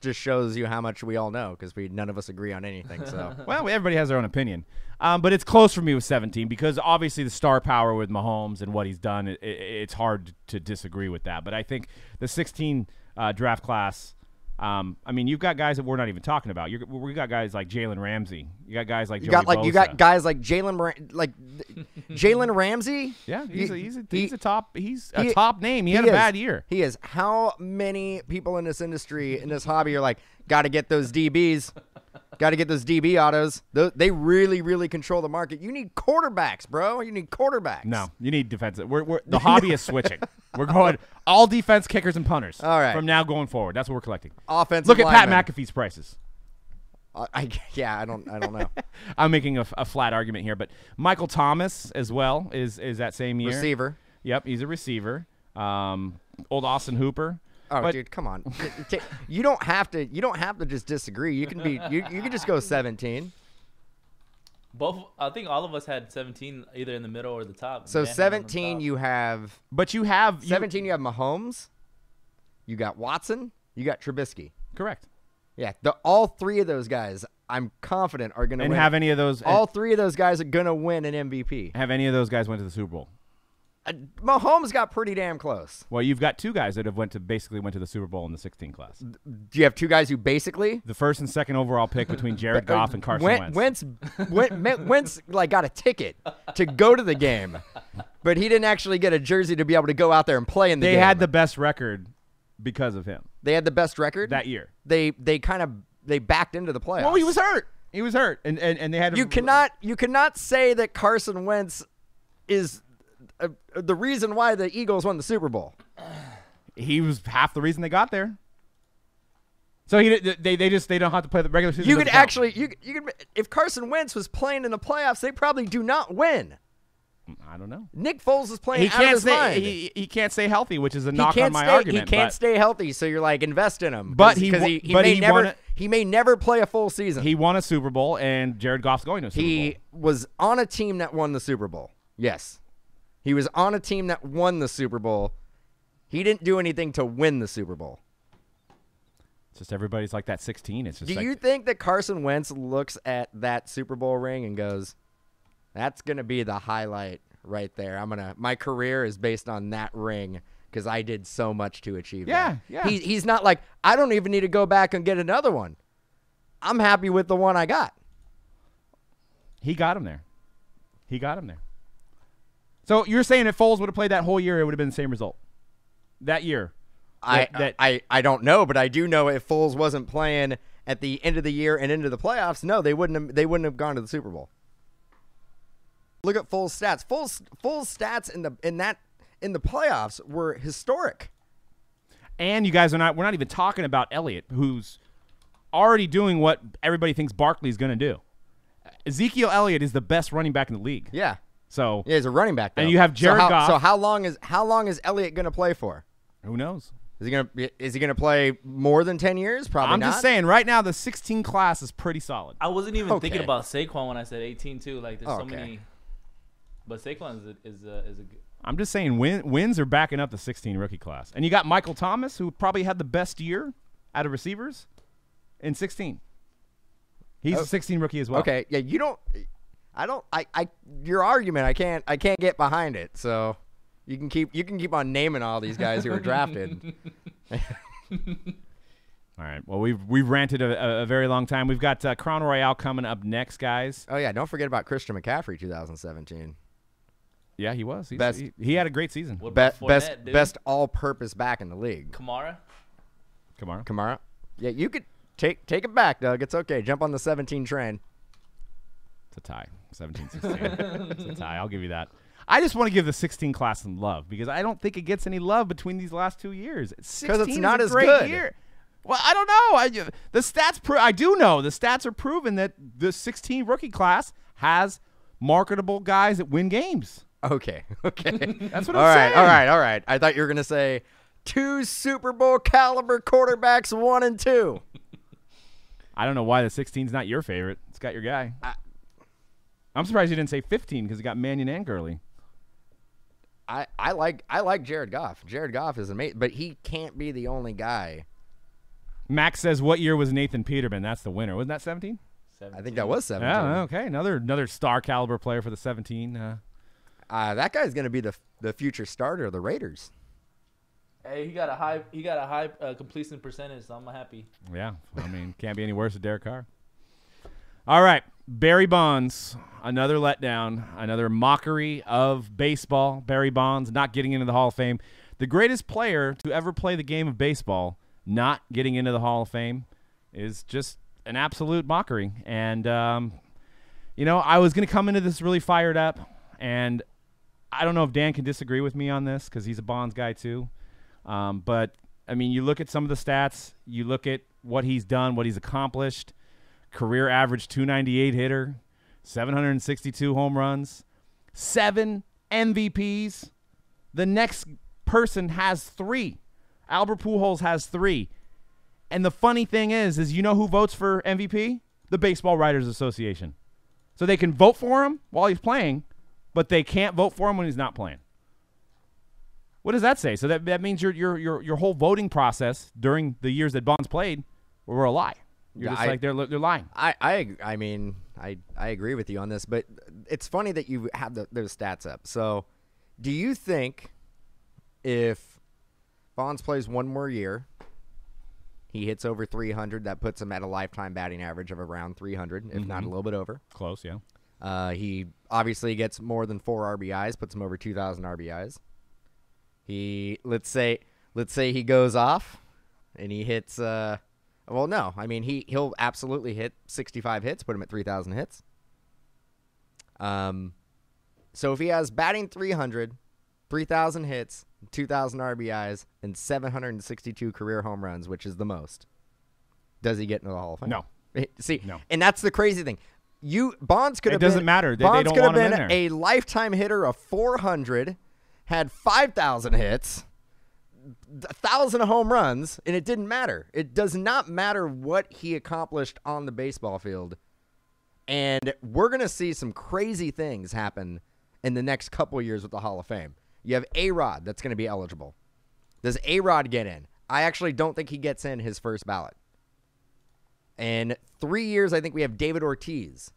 just shows you how much we all know because none of us agree on anything. So well, everybody has their own opinion. But it's close for me with 17 because obviously the star power with Mahomes and what he's done, it's hard to disagree with that. But I think the 16 draft class, I mean, you've got guys that we're not even talking about. We got guys like Jalen Ramsey. You got guys like Joey Bosa. You got guys like Jalen Ramsey. Yeah, he's a top name. He had a bad year. He is. How many people in this industry, in this hobby, are like, got to get those DBs, got to get those DB autos. They really, really control the market. You need quarterbacks, bro. You need quarterbacks. No, you need defensive. The hobby is switching. We're going all defense, kickers, and punters. All right. From now going forward, that's what we're collecting. Offensive. Look at linemen. Pat McAfee's prices. I don't know. I'm making a flat argument here, but Michael Thomas as well is that same year receiver. Yep, he's a receiver. Old Austin Hooper. Oh, but, dude, come on. You don't have to just disagree. You can just go 17. Both, I think all of us had 17 either in the middle or the top. So 17 you have. But you have. 17 you have Mahomes. You got Watson. You got Trubisky. Correct. Yeah, all three of those guys, I'm confident, are going to win. And have any of those. All three of those guys are going to win an MVP. Have any of those guys went to the Super Bowl? Mahomes got pretty damn close. Well, you've got two guys that have basically went to the Super Bowl in the 16 class. Do you have two guys who basically the first and second overall pick between Jared Goff and Carson Wentz? Wentz like got a ticket to go to the game, but he didn't actually get a jersey to be able to go out there and play in the game. They had the best record because of him. They had the best record that year. They backed into the playoffs. Well, he was hurt. He was hurt, and they had. You cannot say that Carson Wentz is the reason why the Eagles won the Super Bowl. He was half the reason they got there. So they don't have to play the regular season. You could actually you could if Carson Wentz was playing in the playoffs, they probably do not win. I don't know. Nick Foles is playing out of his mind. He can't stay healthy, which is a knock on my argument. He can't stay healthy, so you're like, invest in him. But he may never play a full season. He won a Super Bowl, and Jared Goff's going to a Super Bowl. He was on a team that won the Super Bowl. Yes. He was on a team that won the Super Bowl. He didn't do anything to win the Super Bowl. It's just everybody's like that 16. It's just. Do you think that Carson Wentz looks at that Super Bowl ring and goes, that's going to be the highlight right there. My career is based on that ring because I did so much to achieve that. Yeah. He's not like, I don't even need to go back and get another one. I'm happy with the one I got. He got him there. He got him there. So you're saying if Foles would have played that whole year, it would have been the same result that year? I don't know, but I do know if Foles wasn't playing at the end of the year and into the playoffs, no, they wouldn't have gone to the Super Bowl. Look at Foles' stats. Foles' stats in the playoffs were historic. And you guys we're not even talking about Elliott, who's already doing what everybody thinks Barkley's going to do. Ezekiel Elliott is the best running back in the league. Yeah. So yeah, he's a running back, though. And you have Jared Goff. So how long is Elliott going to play for? Who knows? Is he going to play more than 10 years? Probably not. I'm just saying, right now the 16 class is pretty solid. I wasn't even thinking about Saquon when I said 18 too. Like there's so many, but Saquon is a good. I'm just saying wins are backing up the 16 rookie class, and you got Michael Thomas, who probably had the best year out of receivers in 16. He's a 16 rookie as well. Okay, yeah, you don't. Your argument, I can't get behind it. So you can keep on naming all these guys who were drafted. All right. Well, we've ranted a very long time. We've got Crown Royale coming up next, guys. Oh yeah, don't forget about Christian McCaffrey, 2017. Yeah, he was. He had a great season. Best all-purpose back in the league. Kamara. Yeah, you could take it back, Doug. It's okay. Jump on the 17 train. It's a tie. 17-16. It's a tie. I'll give you that. I just want to give the 16 class some love because I don't think it gets any love between these last 2 years. 16 it's not is a as great good. Year. Well, I don't know. The stats are proven that the 16 rookie class has marketable guys that win games. Okay. That's what I'm saying. All right. I thought you were going to say two Super Bowl caliber quarterbacks, 1 and 2. I don't know why the 16's not your favorite. It's got your guy. I'm surprised you didn't say 15 because he got Mannion and Gurley. I like Jared Goff. Jared Goff is amazing, but he can't be the only guy. Max says, "What year was Nathan Peterman? That's the winner. Wasn't that 17? I think that was 17. Yeah, okay, another star caliber player for the 17. That guy's going to be the future starter of the Raiders. Hey, he got a high completion percentage, so I'm happy. Yeah, I mean, can't be any worse than Derek Carr. All right. Barry Bonds, another letdown, another mockery of baseball. Barry Bonds not getting into the Hall of Fame. The greatest player to ever play the game of baseball not getting into the Hall of Fame is just an absolute mockery. And, you know, I was going to come into this really fired up, and I don't know if Dan can disagree with me on this because he's a Bonds guy too. But, I mean, you look at some of the stats, you look at what he's done, what he's accomplished. Career average .298 hitter, 762 home runs, 7 MVPs. The next person has 3. Albert Pujols has 3. And the funny thing is you know who votes for MVP? The Baseball Writers Association. So they can vote for him while he's playing, but they can't vote for him when he's not playing. What does that say? So that means your whole voting process during the years that Bonds played were a lie. You're just like they're lying. I mean, I agree with you on this, but it's funny that you have those stats up. So do you think if Bonds plays one more year, he hits over 300, that puts him at a lifetime batting average of around 300, if not a little bit over? Close, yeah. He obviously gets more than 4 RBIs, puts him over 2,000 RBIs. He let's say he goes off and he hits well, no. I mean, he'll absolutely hit 65 hits, put him at 3,000 hits. So if he has batting 300, 3,000 hits, 2,000 RBIs, and 762 career home runs, which is the most, does he get into the Hall of Fame? No. See, no. And that's the crazy thing. Bonds could have been— it doesn't matter. Bonds could have been a lifetime hitter of 400, had 5,000 hits, 1,000 home runs, and it didn't matter. It does not matter what he accomplished on the baseball field. And we're going to see some crazy things happen in the next couple years with the Hall of Fame. You have A-Rod that's going to be eligible. Does A-Rod get in? I actually don't think he gets in his first ballot. In 3 years, I think we have David Ortiz.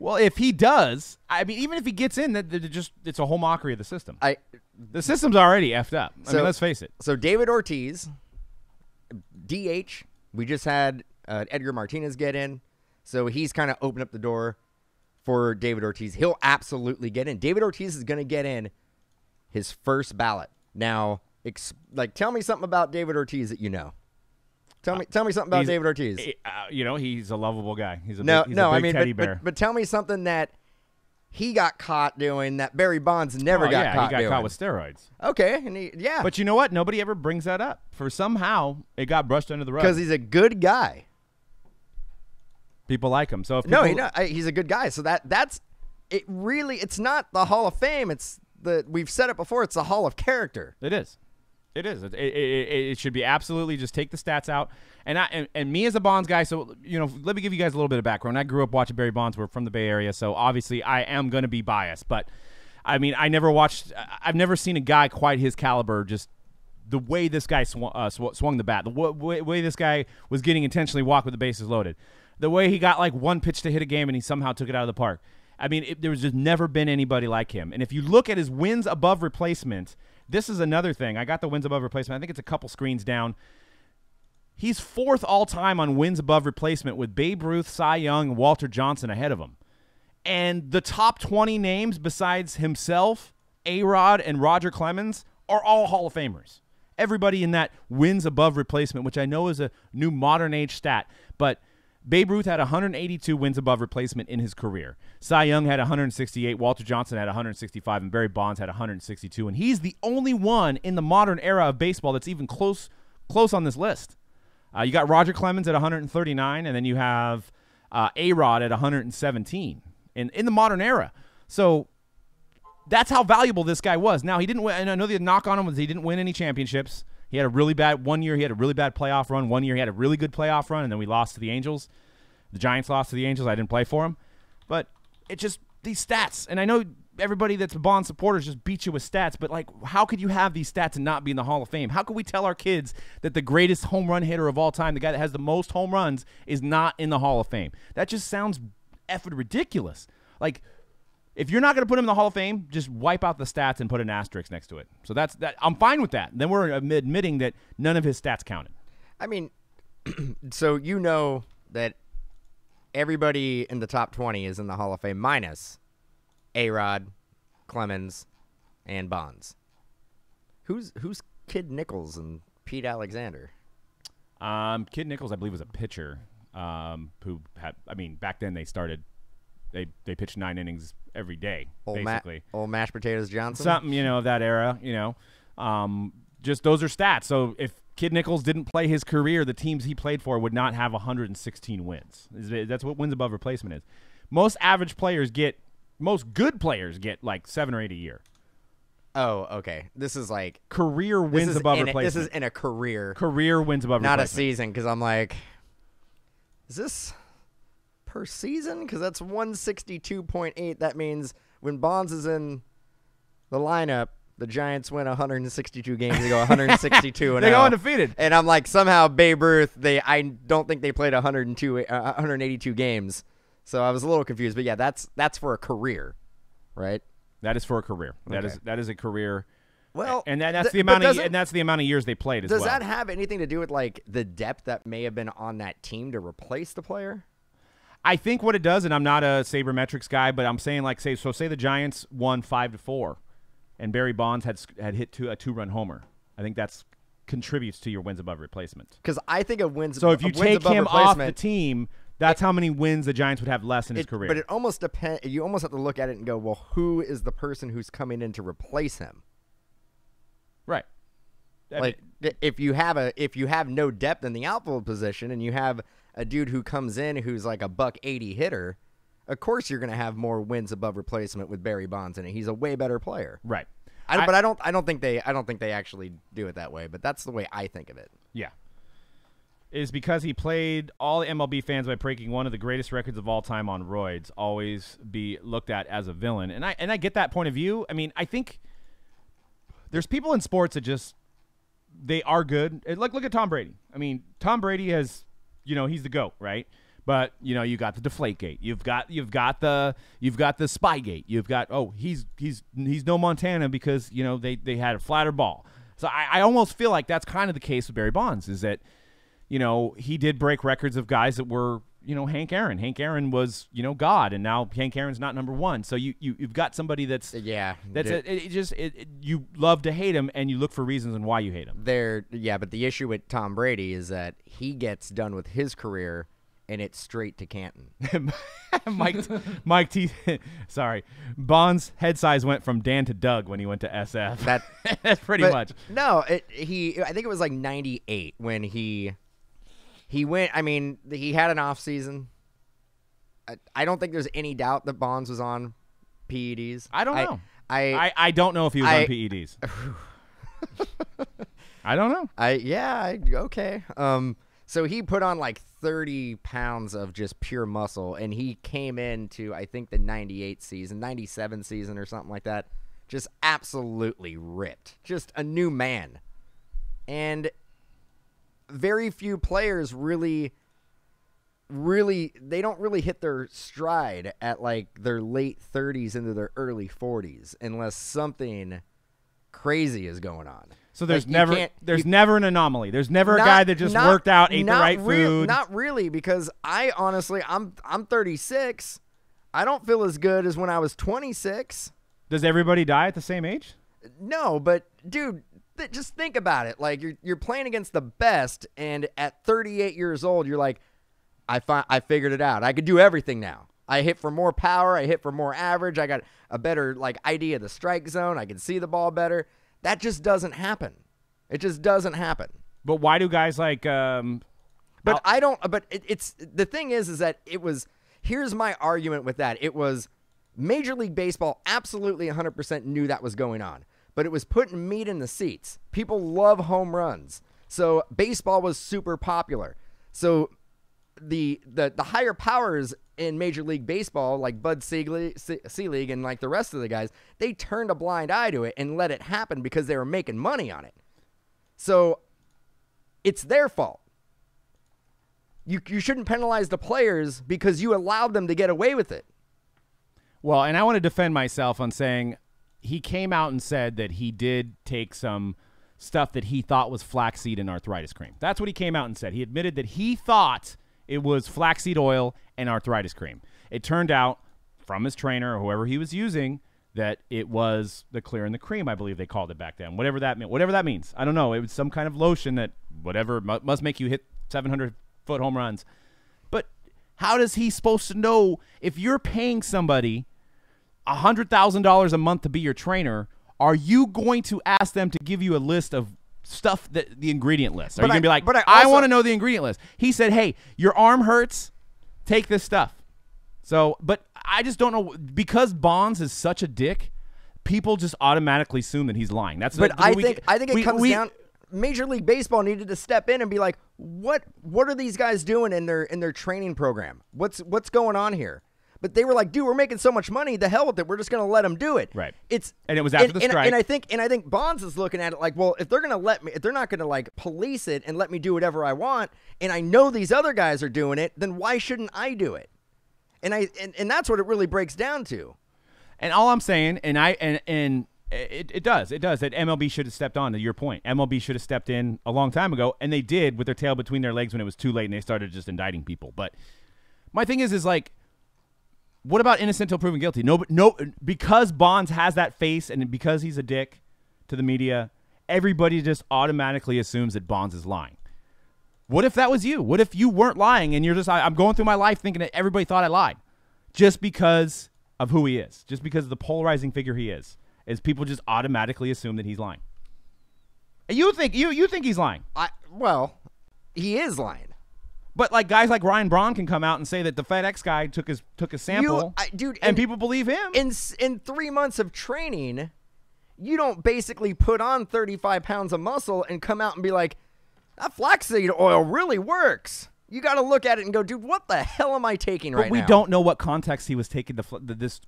Well, if he does, I mean, even if he gets in, it's a whole mockery of the system. The system's already effed up. I mean, let's face it. So David Ortiz, DH, we just had Edgar Martinez get in. So he's kind of opened up the door for David Ortiz. He'll absolutely get in. David Ortiz is going to get in his first ballot. Now, tell me something about David Ortiz that you know. Tell me something about David Ortiz. You know, he's a lovable guy. He's a big teddy bear. But tell me something that he got caught doing that Barry Bonds never got caught doing. He got caught with steroids. Okay, and yeah. But you know what? Nobody ever brings that up. For somehow, it got brushed under the rug. Because he's a good guy. People like him. So if people, he's a good guy. So that's it. Really, it's not the Hall of Fame. We've said it before. It's the Hall of Character. It is. It is. It should be absolutely just take the stats out. And me as a Bonds guy, so, you know, let me give you guys a little bit of background. I grew up watching Barry Bonds. We're from the Bay Area, so obviously I am going to be biased. But, I mean, I've never seen a guy quite his caliber, just the way this guy swung the bat, the way this guy was getting intentionally walked with the bases loaded, the way he got, like, one pitch to hit a game and he somehow took it out of the park. I mean, there was just never been anybody like him. And if you look at his wins above replacement – this is another thing. I got the wins above replacement. I think it's a couple screens down. He's fourth all-time on wins above replacement with Babe Ruth, Cy Young, and Walter Johnson ahead of him. And the top 20 names besides himself, A-Rod, and Roger Clemens are all Hall of Famers. Everybody in that wins above replacement, which I know is a new modern-age stat, but Babe Ruth had 182 wins above replacement in his career. Cy Young had 168, Walter Johnson had 165, and Barry Bonds had 162. And he's the only one in the modern era of baseball that's even close on this list. You got Roger Clemens at 139, and then you have A-Rod at 117 in the modern era. So that's how valuable this guy was. Now, he didn't win, and I know the knock on him was he didn't win any championships. He had a really bad one year. He had a really bad playoff run. 1 year he had a really good playoff run, and then we lost to the Angels. The Giants lost to the Angels. I didn't play for him, but it just these stats. And I know everybody that's a Bonds supporter just beats you with stats, but like, how could you have these stats and not be in the Hall of Fame? How could we tell our kids that the greatest home run hitter of all time, the guy that has the most home runs, is not in the Hall of Fame? That just sounds effing ridiculous. Like, if you're not going to put him in the Hall of Fame, just wipe out the stats and put an asterisk next to it. So that's that. I'm fine with that. Then we're admitting that none of his stats counted. I mean, so you know that everybody in the top 20 is in the Hall of Fame minus A-Rod, Clemens, and Bonds. Who's Kid Nichols and Pete Alexander? Kid Nichols, I believe, was a pitcher who had. I mean, back then they pitched 9 innings every day, basically. Old mashed potatoes Johnson. Something, you know, of that era, you know. Just those are stats. So if Kid Nichols didn't play his career, the teams he played for would not have 116 wins. That's what wins above replacement is. Most good players get like 7 or 8 a year. Oh, okay. This is like career wins above replacement. This is in a career. Career wins above replacement. Not a season, because I'm like, is this – per season, because that's 162.8. That means when Bonds is in the lineup, the Giants win 162 games. They go 162 and they go undefeated. And I'm like, somehow Babe Ruth, I don't think they played 182 games. So I was a little confused, but yeah, that's for a career, right? That is for a career. Okay. That is a career. Well, and that's the amount of years they played as well. Does that have anything to do with like the depth that may have been on that team to replace the player? I think what it does, and I'm not a sabermetrics guy, but I'm saying like say the Giants won 5-4, and Barry Bonds had hit a two-run homer. I think that's contributes to your wins above replacement. Because I think of wins. So if you take him off the team, that's how many wins the Giants would have less in his career. But it almost depends. You almost have to look at it and go, well, who is the person who's coming in to replace him? Right. Like if you have no depth in the outfield position and you have a dude who comes in who's like a .180 hitter, of course you're going to have more wins above replacement with Barry Bonds in it. He's a way better player. Right. I don't think they actually do it that way, but that's the way I think of it. Yeah. Is because he played all MLB fans by breaking one of the greatest records of all time on roids, always be looked at as a villain. And I get that point of view. I mean, I think there's people in sports that just, they are good. Like, look at Tom Brady. I mean, Tom Brady has, you know, he's the GOAT, right? But, you know, you got the Deflategate. You've got the Spygate. You've got, oh, he's no Montana because, you know, they had a flatter ball. So I almost feel like that's kind of the case with Barry Bonds, is that, you know, he did break records of guys that were, you know, Hank Aaron. Hank Aaron was, you know, God, and now Hank Aaron's not #1. So you've got somebody that's you love to hate him, and you look for reasons and why you hate him. But the issue with Tom Brady is that he gets done with his career, and it's straight to Canton. Mike T. Sorry, Bonds' head size went from Dan to Doug when he went to SF. That's pretty much. No, I think it was like 98 when he. He went, I mean, he had an off season. I don't think there's any doubt that Bonds was on PEDs. I don't know. I don't know if he was on PEDs. I don't know. Okay. So he put on like 30 pounds of just pure muscle, and he came into, I think, the 98 season, 97 season or something like that, just absolutely ripped. Just a new man. And very few players really they don't really hit their stride at like their late 30s into their early 40s unless something crazy is going on. So there's like never an anomaly. There's never a guy that just worked out, ate the right food. Not really, because I honestly, I'm 36. I don't feel as good as when I was 26. Does everybody die at the same age? No, but dude, just think about it. Like you're playing against the best, and at 38 years old, you're like, I figured it out. I could do everything now. I hit for more power. I hit for more average. I got a better like idea of the strike zone. I can see the ball better. That just doesn't happen. It just doesn't happen. But why do guys like? But I don't. But it's the thing is that it was. Here's my argument with that. It was Major League Baseball absolutely 100% knew that was going on. But it was putting meat in the seats. People love home runs. So baseball was super popular. So the higher powers in Major League Baseball, like Bud Selig and like the rest of the guys, they turned a blind eye to it and let it happen because they were making money on it. So it's their fault. You shouldn't penalize the players because you allowed them to get away with it. Well, and I want to defend myself on saying he came out and said that he did take some stuff that he thought was flaxseed and arthritis cream. That's what he came out and said. He admitted that he thought it was flaxseed oil and arthritis cream. It turned out from his trainer or whoever he was using that it was the Clear and the Cream, I believe they called it back then. Whatever that means. I don't know. It was some kind of lotion that whatever must make you hit 700-foot home runs. But how does he supposed to know if you're paying somebody $100,000 a month to be your trainer? Are you going to ask them to give you a list of stuff, that the ingredient list? Are you going to be like, I want to know the ingredient list? He said, hey, your arm hurts, take this stuff. So, but I just don't know, because Bonds is such a dick, people just automatically assume that he's lying. That's what I think. I think it comes down. Major League Baseball needed to step in and be like, what are these guys doing in their training program? What's going on here? But they were like, dude, we're making so much money, the hell with it. We're just going to let them do it. Right. It was after the strike. And I think Bonds is looking at it like, well, if they're going to let me, if they're not going to like police it and let me do whatever I want, and I know these other guys are doing it, then why shouldn't I do it? And that's what it really breaks down to. And all I'm saying, it does. That MLB should have stepped on, to your point. MLB should have stepped in a long time ago, and they did with their tail between their legs when it was too late, and they started just indicting people. But my thing is like, what about innocent until proven guilty? No, because Bonds has that face and because he's a dick to the media, everybody just automatically assumes that Bonds is lying. What if that was you? What if you weren't lying and you're just, I'm going through my life thinking that everybody thought I lied just because of who he is, just because of the polarizing figure he is people just automatically assume that he's lying. And you think he's lying. Well, he is lying. But like guys like Ryan Braun can come out and say that the FedEx guy took a sample, and people believe him. In 3 months of training, you don't basically put on 35 pounds of muscle and come out and be like, that flaxseed oil really works. You got to look at it and go, dude, what the hell am I taking right now? But we don't know what context he was taking this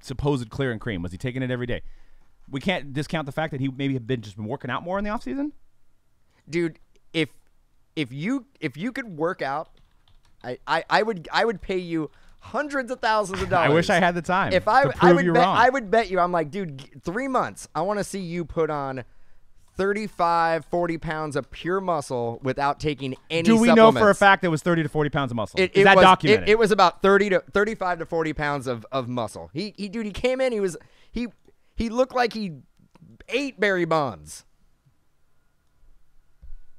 supposed clear and cream. Was he taking it every day? We can't discount the fact that he maybe had been working out more in the offseason. Dude, if you could work out, I would pay you hundreds of thousands of dollars. I wish I had the time. I would bet you. I'm like, dude, 3 months. I want to see you put on 35, 40 pounds of pure muscle without taking any supplements. Do we know for a fact it was 30 to 40 pounds of muscle? Is that documented? It was about 35 to 40 pounds of muscle. He came in, he looked like he ate Barry Bonds.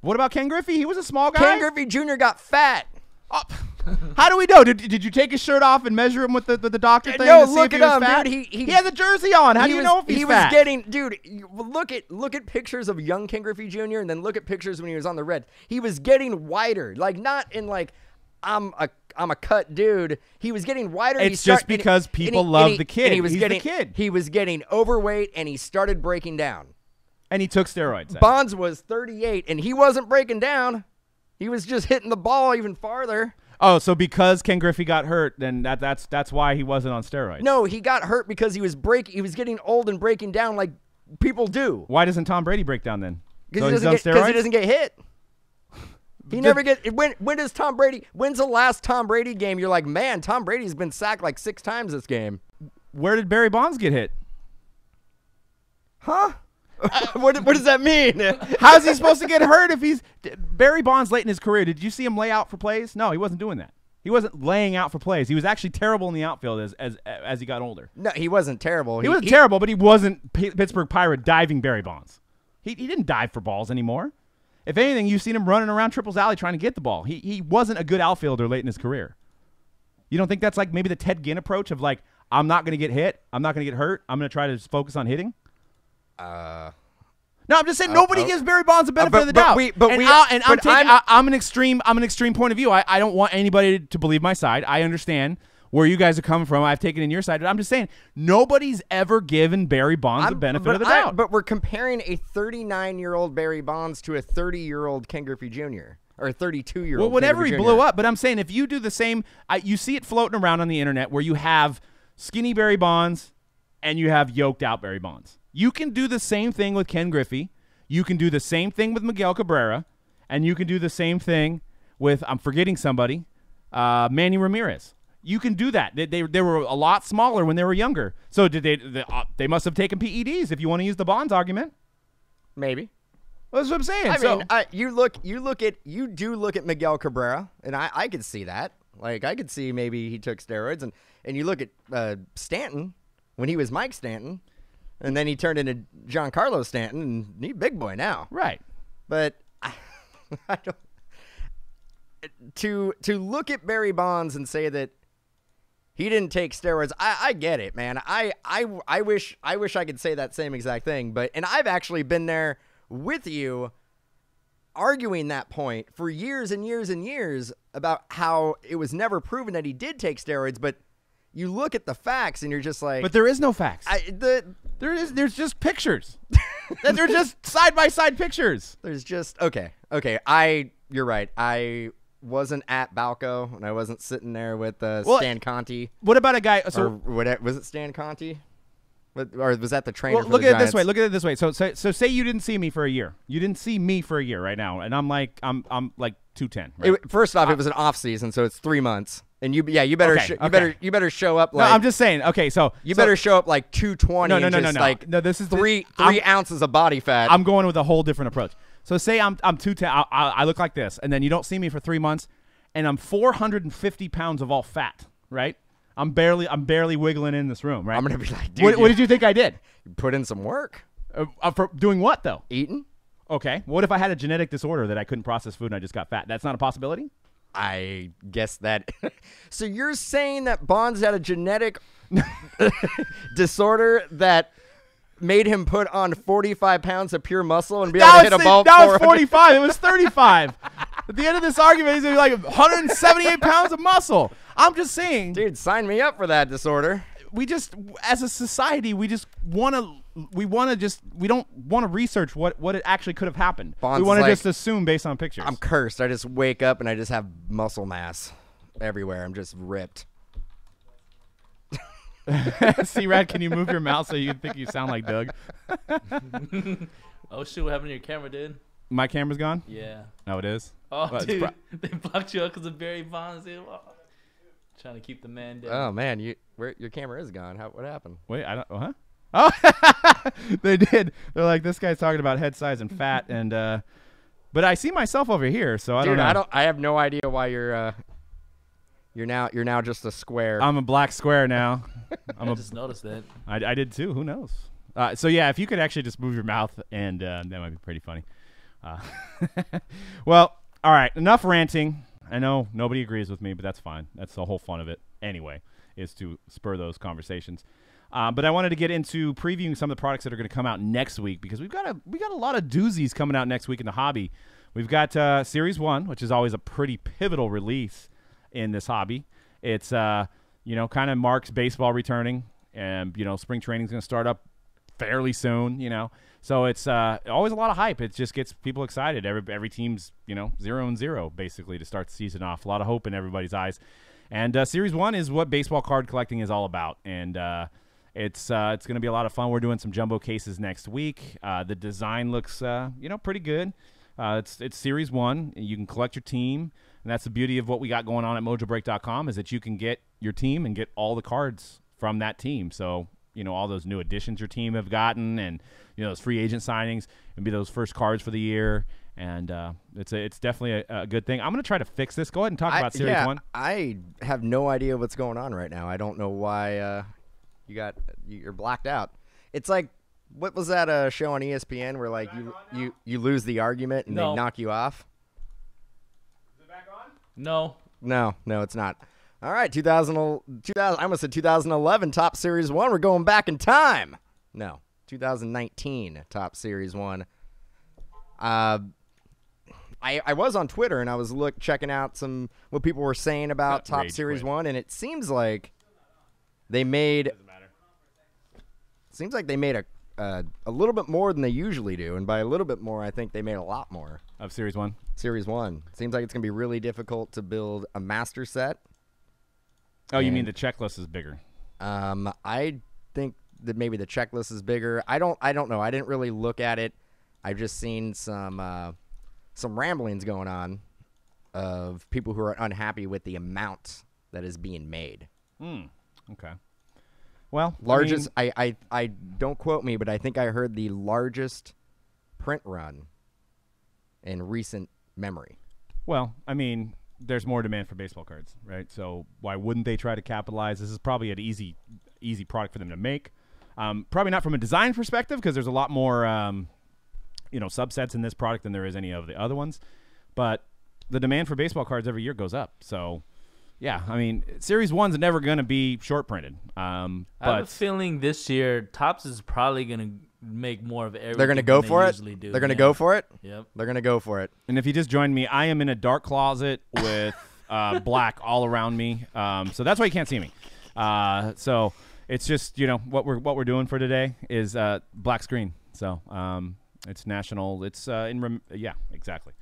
What about Ken Griffey? He was a small guy. Ken Griffey Jr. got fat. Oh. How do we know? Did you take his shirt off and measure him with the doctor thing? No, to look see if it up, fat? Dude. He has a jersey on. How do you know if he's fat? He was getting, dude. Look at pictures of young Ken Griffey Jr. and then look at pictures when he was on the Reds. He was getting wider, like not in like I'm a cut dude. He was getting wider. It's just because people love the kid. He was getting overweight and he started breaking down. And he took steroids. Bonds was 38, and he wasn't breaking down. He was just hitting the ball even farther. Oh, so because Ken Griffey got hurt, then that's why he wasn't on steroids. No, he got hurt because he was getting old and breaking down like people do. Why doesn't Tom Brady break down then? Because he doesn't get hit. He never gets. When does Tom Brady? When's the last Tom Brady game? You're like, man, Tom Brady's been sacked like 6 times this game. Where did Barry Bonds get hit? Huh? What does that mean? How is he supposed to get hurt if he's Barry Bonds late in his career? Did you see him lay out for plays? No, he wasn't doing that. He wasn't laying out for plays. He was actually terrible in the outfield as he got older. No, he wasn't terrible. He wasn't terrible, but he wasn't Pittsburgh Pirate diving Barry Bonds. He didn't dive for balls anymore. If anything, you've seen him running around Triple's Alley trying to get the ball. He wasn't a good outfielder late in his career. You don't think that's like maybe the Ted Ginn approach of like, I'm not going to get hit. I'm not going to get hurt. I'm going to try to just focus on hitting? No, I'm just saying nobody gives Barry Bonds a benefit of the doubt. I'm an extreme point of view. I don't want anybody to believe my side. I understand where you guys are coming from. I've taken in your side. But I'm just saying nobody's ever given Barry Bonds a benefit of the doubt. But we're comparing a 39-year-old Barry Bonds to a 30-year-old Ken Griffey Jr. or a 32-year-old. Well, whenever he blew up. But I'm saying if you do the same, you see it floating around on the internet where you have skinny Barry Bonds and you have yoked out Barry Bonds. You can do the same thing with Ken Griffey. You can do the same thing with Miguel Cabrera. And you can do the same thing with, I'm forgetting somebody, Manny Ramirez. You can do that. They were a lot smaller when they were younger. So they must have taken PEDs if you want to use the Bonds argument. Maybe. Well, that's what I'm saying. I mean, you do look at Miguel Cabrera, and I could see that. Like, I could see maybe he took steroids. And you look at Stanton when he was Mike Stanton. And then he turned into Giancarlo Stanton, and he's big boy now. Right. But I don't. To look at Barry Bonds and say that he didn't take steroids, I get it, man. I wish I could say that same exact thing. And I've actually been there with you arguing that point for years and years and years about how it was never proven that he did take steroids, but you look at the facts and you're just like, but there is no facts. There's just pictures. That they're just side-by-side pictures. There's just, okay. You're right. I wasn't at Balco, and I wasn't sitting there with Stan Conti. What about a guy? So was it Stan Conti? Or was that the trainer? Well, look at it this way. Look at it this way. So say you didn't see me for a year. You didn't see me for a year right now, and I'm like 210. Right? First off, it was an off season, so it's 3 months. And you better show up. Like, no, I'm just saying. Okay, so you better show up like 220. No. Like, no, this is three ounces of body fat. I'm going with a whole different approach. So say I'm 210. I look like this, and then you don't see me for 3 months, and I'm 450 pounds of all fat. Right? I'm barely wiggling in this room. Right? I'm gonna be like, dude, what did you think I did? Put in some work. For doing what though? Eating. Okay. What if I had a genetic disorder that I couldn't process food and I just got fat? That's not a possibility. I guess that. So you're saying that Bonds had a genetic disorder that made him put on 45 pounds of pure muscle and be able to hit a ball? That was 45. It was 35. At the end of this argument, he's going to be like 178 pounds of muscle. I'm just saying. Dude, sign me up for that disorder. We just, as a society, we don't want to research what it actually could have happened. Bonds, we want to just assume based on pictures. I'm cursed. I just wake up and I just have muscle mass everywhere. I'm just ripped. C-Rad, can you move your mouth so you think you sound like Doug? Oh, shit, what happened to your camera, dude? My camera's gone? Yeah. No, it is? Oh, well, dude, they blocked you up because of Barry Bonds, dude. Oh. Trying to keep the man down. Oh, man, your camera is gone. What happened? Wait, I don't... Huh? Oh, they did. They're like, this guy's talking about head size and fat, and but I see myself over here, so I don't know. I have no idea why you're now just a square. I'm a black square now. I just noticed that. I did too. Who knows? So yeah, if you could actually just move your mouth, and that might be pretty funny. Well, all right, enough ranting. I know nobody agrees with me, but that's fine. That's the whole fun of it, anyway, is to spur those conversations. But I wanted to get into previewing some of the products that are going to come out next week, because we got a lot of doozies coming out next week in the hobby. We've got Series 1, which is always a pretty pivotal release in this hobby. It's kind of marks baseball returning, and spring training is going to start up fairly soon. So it's always a lot of hype. It just gets people excited. Every team's 0-0 basically to start the season off. A lot of hope in everybody's eyes. And Series 1 is what baseball card collecting is all about, and it's going to be a lot of fun. We're doing some jumbo cases next week. The design looks, pretty good. It's Series 1. You can collect your team, and that's the beauty of what we got going on at MojoBreak.com is that you can get your team and get all the cards from that team. So, all those new additions your team have gotten and, those free agent signings and be those first cards for the year. And it's definitely a good thing. I'm going to try to fix this. Go ahead and talk about Series 1. I have no idea what's going on right now. I don't know why... You're blacked out. It's like, what was that show on ESPN where like you lose the argument and they knock you off? Is it back on? No, it's not. All right, 2000. I almost said 2011 Top Series 1. We're going back in time. No, 2019 Top Series 1. I was on Twitter and I was checking out what people were saying about Top Series 1, and it seems like they made. Seems like they made a little bit more than they usually do, and by a little bit more, I think they made a lot more. Of Series 1? Series 1. Seems like it's going to be really difficult to build a master set. Oh, you mean the checklist is bigger? I think that maybe the checklist is bigger. I don't know. I didn't really look at it. I've just seen some ramblings going on of people who are unhappy with the amount that is being made. Hmm. Okay. Well, largest. I don't quote me, but I think I heard the largest print run in recent memory. Well, I mean, there's more demand for baseball cards, right? So why wouldn't they try to capitalize? This is probably an easy product for them to make. Probably not from a design perspective, because there's a lot more, subsets in this product than there is any of the other ones. But the demand for baseball cards every year goes up, so. Yeah, I mean, Series 1's never going to be short-printed. I have a feeling this year, Topps is probably going to make more of everything. They're going to go for it? They're going to go for it? Yep. They're going to go for it. And if you just joined me, I am in a dark closet with black all around me. So that's why you can't see me. So it's just, what we're doing for today is black screen. So it's national. It's yeah, exactly.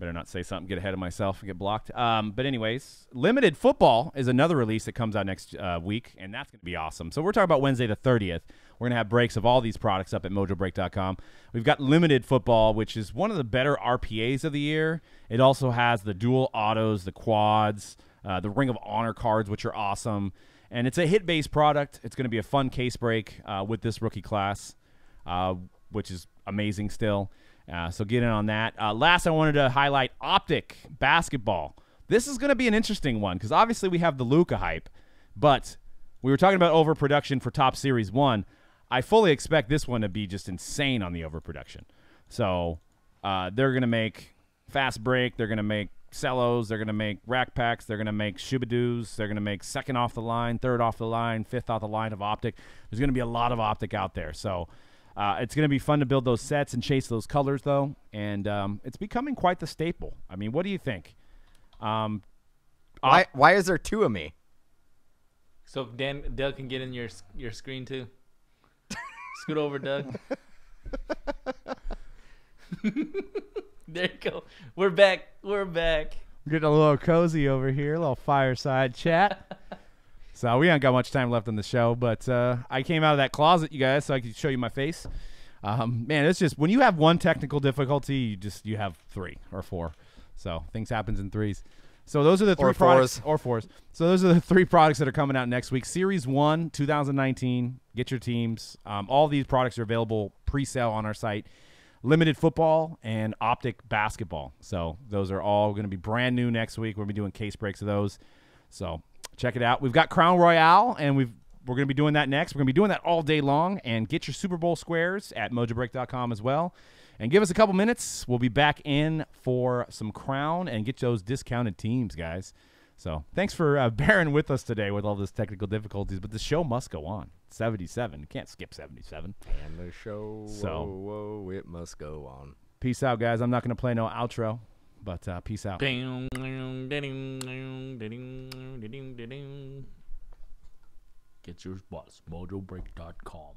Better not say something, get ahead of myself, and get blocked. But anyways, Limited Football is another release that comes out next week, and that's going to be awesome. So we're talking about Wednesday the 30th. We're going to have breaks of all these products up at mojobreak.com. We've got Limited Football, which is one of the better RPAs of the year. It also has the dual autos, the quads, the Ring of Honor cards, which are awesome. And it's a hit-based product. It's going to be a fun case break with this rookie class, which is amazing still. So get in on that. Last, I wanted to highlight Optic Basketball. This is going to be an interesting one because obviously we have the Luka hype, but we were talking about overproduction for Top Series 1. I fully expect this one to be just insane on the overproduction. So they're going to make Fast Break. They're going to make Cellos. They're going to make Rack Packs. They're going to make Shubidoos. They're going to make second off the line, third off the line, fifth off the line of Optic. There's going to be a lot of Optic out there. So it's going to be fun to build those sets and chase those colors, though. And it's becoming quite the staple. I mean, what do you think? Why is there two of me? So Dan, Doug can get in your screen, too. Scoot over, Doug. There you go. We're back. We're back. We're getting a little cozy over here, a little fireside chat. So we haven't got much time left on the show, but I came out of that closet, you guys, so I could show you my face. Man, it's just when you have one technical difficulty, you have three or four. So things happens in threes. So those are the three products. Or fours. So those are the three products that are coming out next week. Series 1, 2019. Get your teams. All these products are available pre-sale on our site. Limited Football and Optic Basketball. So those are all going to be brand new next week. We're going to be doing case breaks of those. So check it out. We've got Crown Royale, and we're going to be doing that next. We're going to be doing that all day long. And get your Super Bowl squares at mojobreak.com as well. And give us a couple minutes. We'll be back in for some Crown and get those discounted teams, guys. So thanks for bearing with us today with all those technical difficulties. But the show must go on. 77. You can't skip 77. And the show, so, whoa, whoa, it must go on. Peace out, guys. I'm not going to play no outro. But peace out. Get your spots. MojoBreak.com.